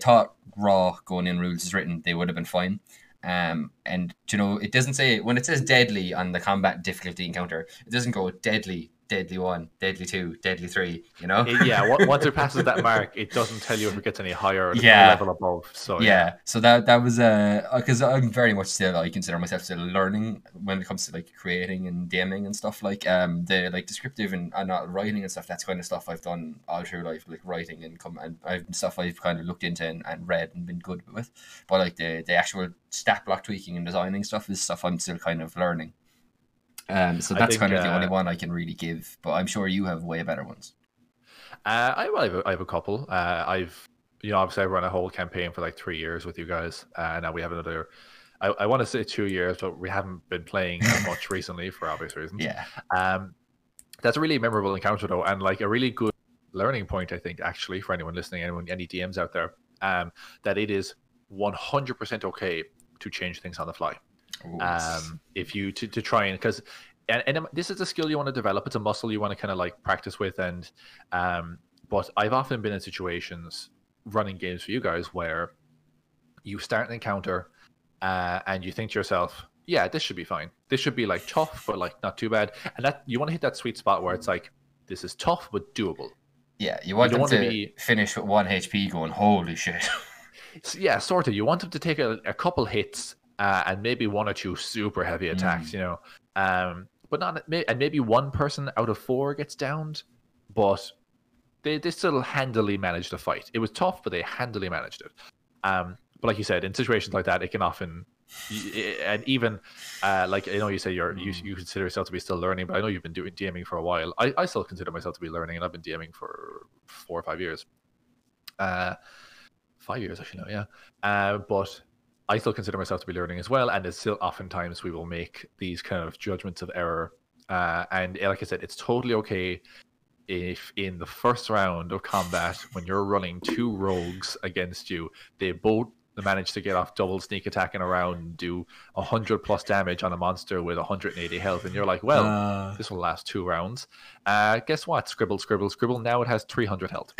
thought raw going in rules is written, they would have been fine. And you know, it doesn't say, when it says deadly on the combat difficulty encounter, it doesn't go deadly 1, deadly 2, deadly 3. You know, once it passes that mark, it doesn't tell you if it gets any higher or level above. So so that was because I'm very much still, I consider myself still learning when it comes to like creating and DMing and stuff, like the like descriptive and not writing and stuff. That's kind of stuff I've done all through life, like writing and stuff I've kind of looked into and read and been good with. But like the actual stat block tweaking and designing stuff is stuff I'm still kind of learning. So that's kind of the only one I can really give, but I'm sure you have way better ones. I have a couple. Obviously I run a whole campaign for like 3 years with you guys, and now we have another. I want to say 2 years, but we haven't been playing much recently for obvious reasons. Yeah. That's a really memorable encounter though, and like a really good learning point, I think, actually, for anyone listening, any DMs out there, that it is 100% okay to change things on the fly. Ooh. If you to try and, because and this is a skill you want to develop, it's a muscle you want to kind of like practice with, and but I've often been in situations running games for you guys where you start an encounter and you think to yourself, yeah, this should be fine, this should be like tough but like not too bad, and that you want to hit that sweet spot where it's like, this is tough but doable. Yeah, you want them to be... finish with 1 HP going, holy shit. Yeah, sort of. You want them to take a couple hits and maybe 1 or 2 super heavy attacks, you know. But not, and maybe 1 person out of 4 gets downed, but they still handily managed the fight. It was tough, but they handily managed it. But like you said, in situations like that, it can often, and even like, I know you say you consider yourself to be still learning, but I know you've been doing DMing for a while. I still consider myself to be learning, and I've been DMing for 4 or 5 years. 5 years, actually, no, yeah. But I still consider myself to be learning as well, and it's still oftentimes we will make these kind of judgments of error. And like I said, it's totally okay if in the first round of combat, when you're running 2 rogues against you, they both manage to get off double sneak attack in a round and do 100 plus damage on a monster with 180 health, and you're like, well, this will last 2 rounds. Guess what? Scribble, scribble, scribble. Now it has 300 health.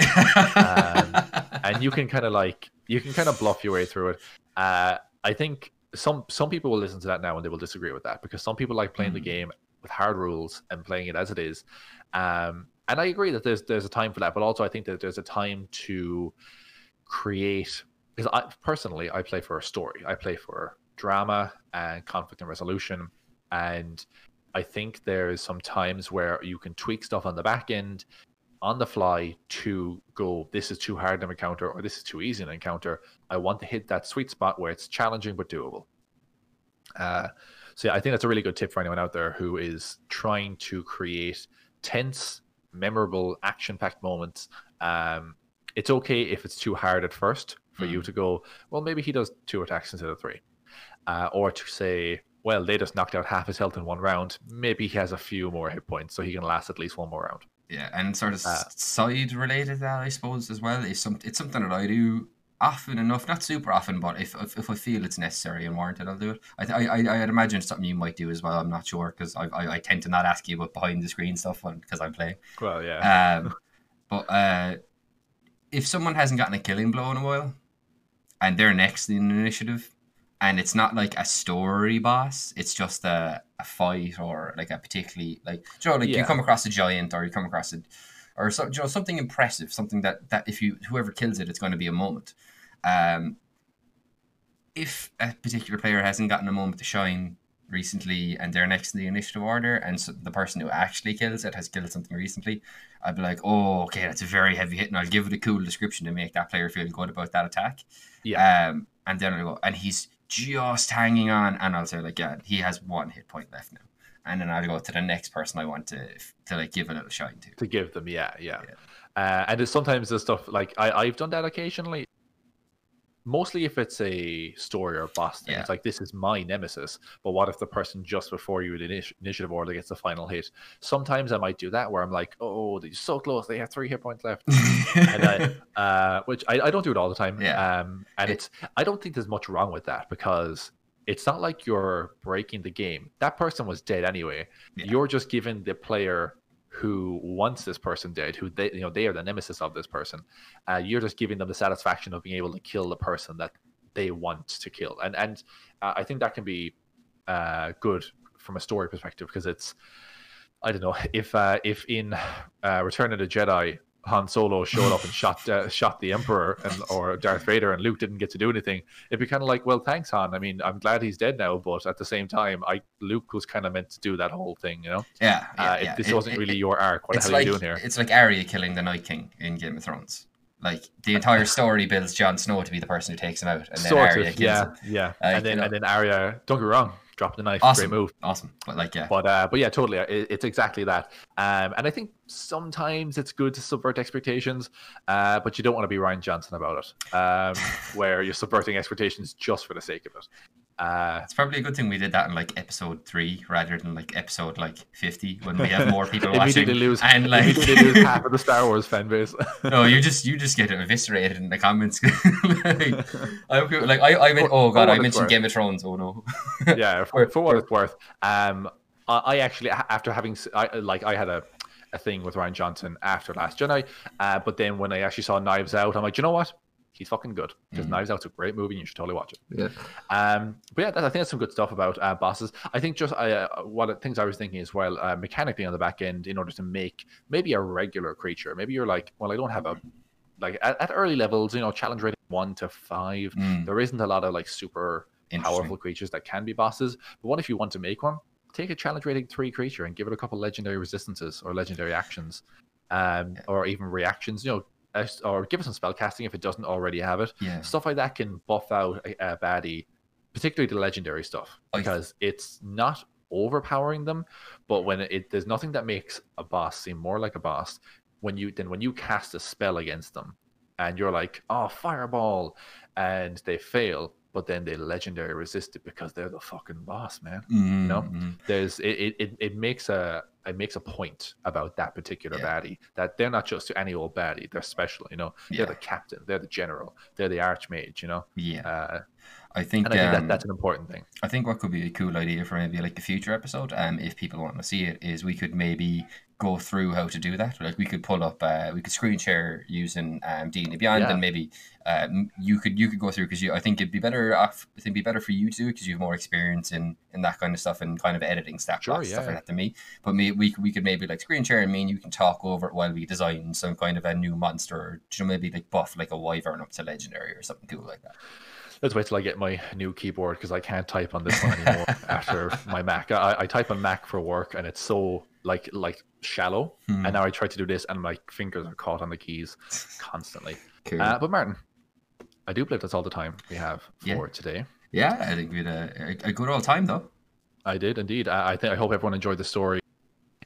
And you can kind of like, you can kind of bluff your way through it. I think some people will listen to that now and they will disagree with that, because some people like playing the game with hard rules and playing it as it is. And I agree that there's a time for that, but also I think that there's a time to create, because personally I play for a story. I play for drama and conflict and resolution, and I think there's some times where you can tweak stuff on the back end on the fly to go, this is too hard an encounter, or this is too easy an encounter. I want to hit that sweet spot where it's challenging but doable. So yeah, I think that's a really good tip for anyone out there who is trying to create tense, memorable, action-packed moments. It's okay if it's too hard at first for you to go, well, maybe he does 2 attacks instead of 3. Or to say, well, they just knocked out half his health in 1 round. Maybe he has a few more hit points, so he can last at least 1 more round. Yeah, and sort of side related to that, I suppose, as well, is it's something that I do often enough, not super often, but if I feel it's necessary and warranted, I'll do it. I'd imagine it's something you might do as well. I'm not sure, because I tend to not ask you about behind the screen stuff because I'm playing. Well, yeah. But if someone hasn't gotten a killing blow in a while, and they're next in an initiative, and it's not like a story boss, it's just a fight, or like a particularly, like, you know, like you come across a giant, or you come across a, or so, you know, something impressive, something that if you, whoever kills it, it's going to be a moment. If a particular player hasn't gotten a moment to shine recently, and they're next in the initiative order, and so the person who actually kills it has killed something recently, I'd be like, oh, okay, that's a very heavy hit, and I'll give it a cool description to make that player feel good about that attack. Yeah. And then I'll go, and he's just hanging on, and I'll say, like, yeah, he has 1 hit point left now, and then I'll go to the next person I want to like give a little shine to give them. Yeah. And it's sometimes the stuff like I've done that occasionally, mostly if it's a story or boss thing. It's like, this is my nemesis, but what if the person just before you in initiative order gets the final hit? Sometimes I might do that where I'm like, oh, they're so close, they have 3 hit points left. And which I don't do it all the time. And I don't think there's much wrong with that, because it's not like you're breaking the game. That person was dead anyway. You're just giving the player who wants this person dead, who they, you know, they are the nemesis of this person. You're just giving them the satisfaction of being able to kill the person that they want to kill, and I think that can be good from a story perspective, because it's, I don't know, if in Return of the Jedi, Han Solo showed up and shot the Emperor or Darth Vader, and Luke didn't get to do anything, it'd be kind of like, well, thanks, Han. I mean, I'm glad he's dead now, but at the same time, Luke was kind of meant to do that whole thing, you know? This wasn't really your arc. What the hell are you doing here? It's like Arya killing the Night King in Game of Thrones. Like, the entire story builds Jon Snow to be the person who takes him out, and then Arya kills him. And then Arya, don't get me wrong, dropping the knife, awesome. Great move, awesome. But like, yeah, but yeah, totally, it's exactly that. And I think sometimes it's good to subvert expectations, but you don't want to be Ryan Johnson about it, where you're subverting expectations just for the sake of it. It's probably a good thing we did that in like episode 3 rather than like episode 50 when we have more people watching. And like lose half of the Star Wars fan base. No, you just get eviscerated in the comments. Like, I mentioned Game of Thrones. Oh no. Yeah, for what it's worth, I actually after having I had a thing with Rian Johnson after Last Jedi, but then when I actually saw Knives Out, I'm like, you know what? He's fucking good because Knives Out's a great movie and you should totally watch it. Yeah. But yeah, I think that's some good stuff about bosses. I think just things I was thinking as well, mechanically on the back end, in order to make maybe a regular creature, maybe you're like, well, I don't have a like at early levels, you know, challenge rating 1 to 5. There isn't a lot of like super powerful creatures that can be bosses. But what if you want to make one? Take a challenge rating 3 creature and give it a couple legendary resistances or legendary actions, or even reactions. You know. Or give it some spell casting if it doesn't already have it. Yeah. Stuff like that can buff out a baddie, particularly the legendary stuff, because it's not overpowering them. But when there's nothing that makes a boss seem more like a boss when you cast a spell against them, and you're like, oh, fireball, and they fail, but then they legendary resist it because they're the fucking boss, man. You know, it makes a point about that particular baddie, that they're not just any old baddie, they're special, you know. They're the captain, they're the general, they're the archmage, you know. I think that's an important thing. I think what could be a cool idea for maybe like a future episode, if people want to see it, is we could maybe go through how to do that. Like we could pull up, we could screen share using D&D Beyond, and maybe you could go through, because I think it'd be better off. It'd be better for you to do, because you have more experience in that kind of stuff and kind of editing stat plots, stuff like that than me. But we could maybe like screen share, and me and you can talk over it while we design some kind of a new monster, or maybe like buff like a wyvern up to legendary or something cool like that. Let's wait till I get my new keyboard, because I can't type on this one anymore after my Mac. I type on Mac for work, and it's so like shallow. And now I try to do this, and my fingers are caught on the keys constantly. Cool. But Martin, I do believe that's all the time we have for today. Yeah, I think we had a good old time, though. I did, indeed. I hope everyone enjoyed the story.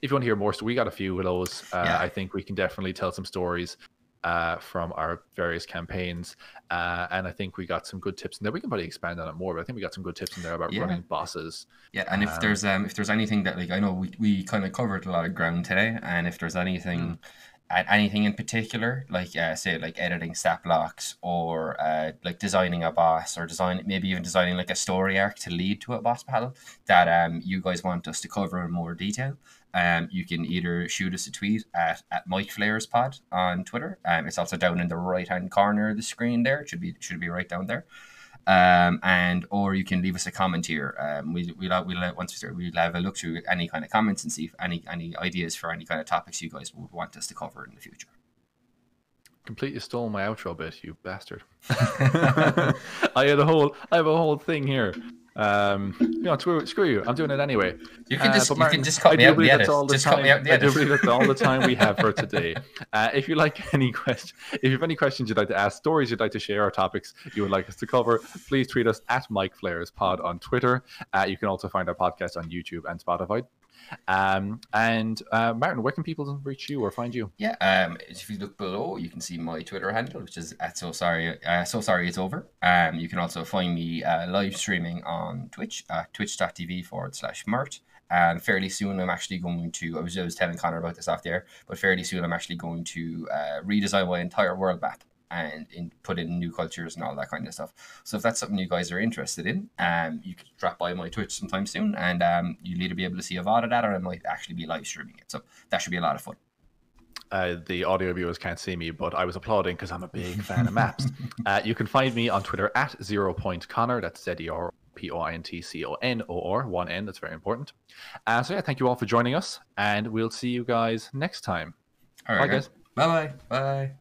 If you want to hear more, so we got a few of those. I think we can definitely tell some stories from our various campaigns, and I think we got some good tips in there. We can probably expand on it more, but I think we got some good tips in there about running bosses. Yeah, and if there's anything that, like, I know we kind of covered a lot of ground today, and if there's anything in particular, like say like editing stat blocks, or like designing a boss, or maybe even designing like a story arc to lead to a boss battle that you guys want us to cover in more detail, you can either shoot us a tweet at MikeFlayersPod on Twitter. It's also down in the right hand corner of the screen there. It should be right down there. And or you can leave us a comment here. We'll have a look through any kind of comments and see if any ideas for any kind of topics you guys would want us to cover in the future. Completely stole my outro bit, you bastard. I have a whole thing here. You know, screw you. I'm doing it anyway. You can just, Martin, you can just cut me out the edit. I do believe that's all the time we have for today. If you have any questions you'd like to ask, stories you'd like to share, or topics you would like us to cover, please tweet us at MikeFlayersPod on Twitter. You can also find our podcast on YouTube and Spotify. Martin, where can people reach you or find you? If you look below, you can see my Twitter handle, which is at so sorry it's over. You can also find me live streaming on Twitch at twitch.tv/Mert, and fairly soon I'm actually going to, I was telling Connor about this off the air, but fairly soon I'm actually going to redesign my entire world map and put in new cultures and all that kind of stuff. So if that's something you guys are interested in, you can drop by my Twitch sometime soon, and you'll either be able to see a VOD of that, or I might actually be live streaming it. So that should be a lot of fun. The audio viewers can't see me, but I was applauding because I'm a big fan of maps. You can find me on Twitter at ZeroPointConnor. That's ZeroPointConnor, one N. That's very important. So yeah, thank you all for joining us, and we'll see you guys next time. All right, bye, guys. Bye-bye. Bye.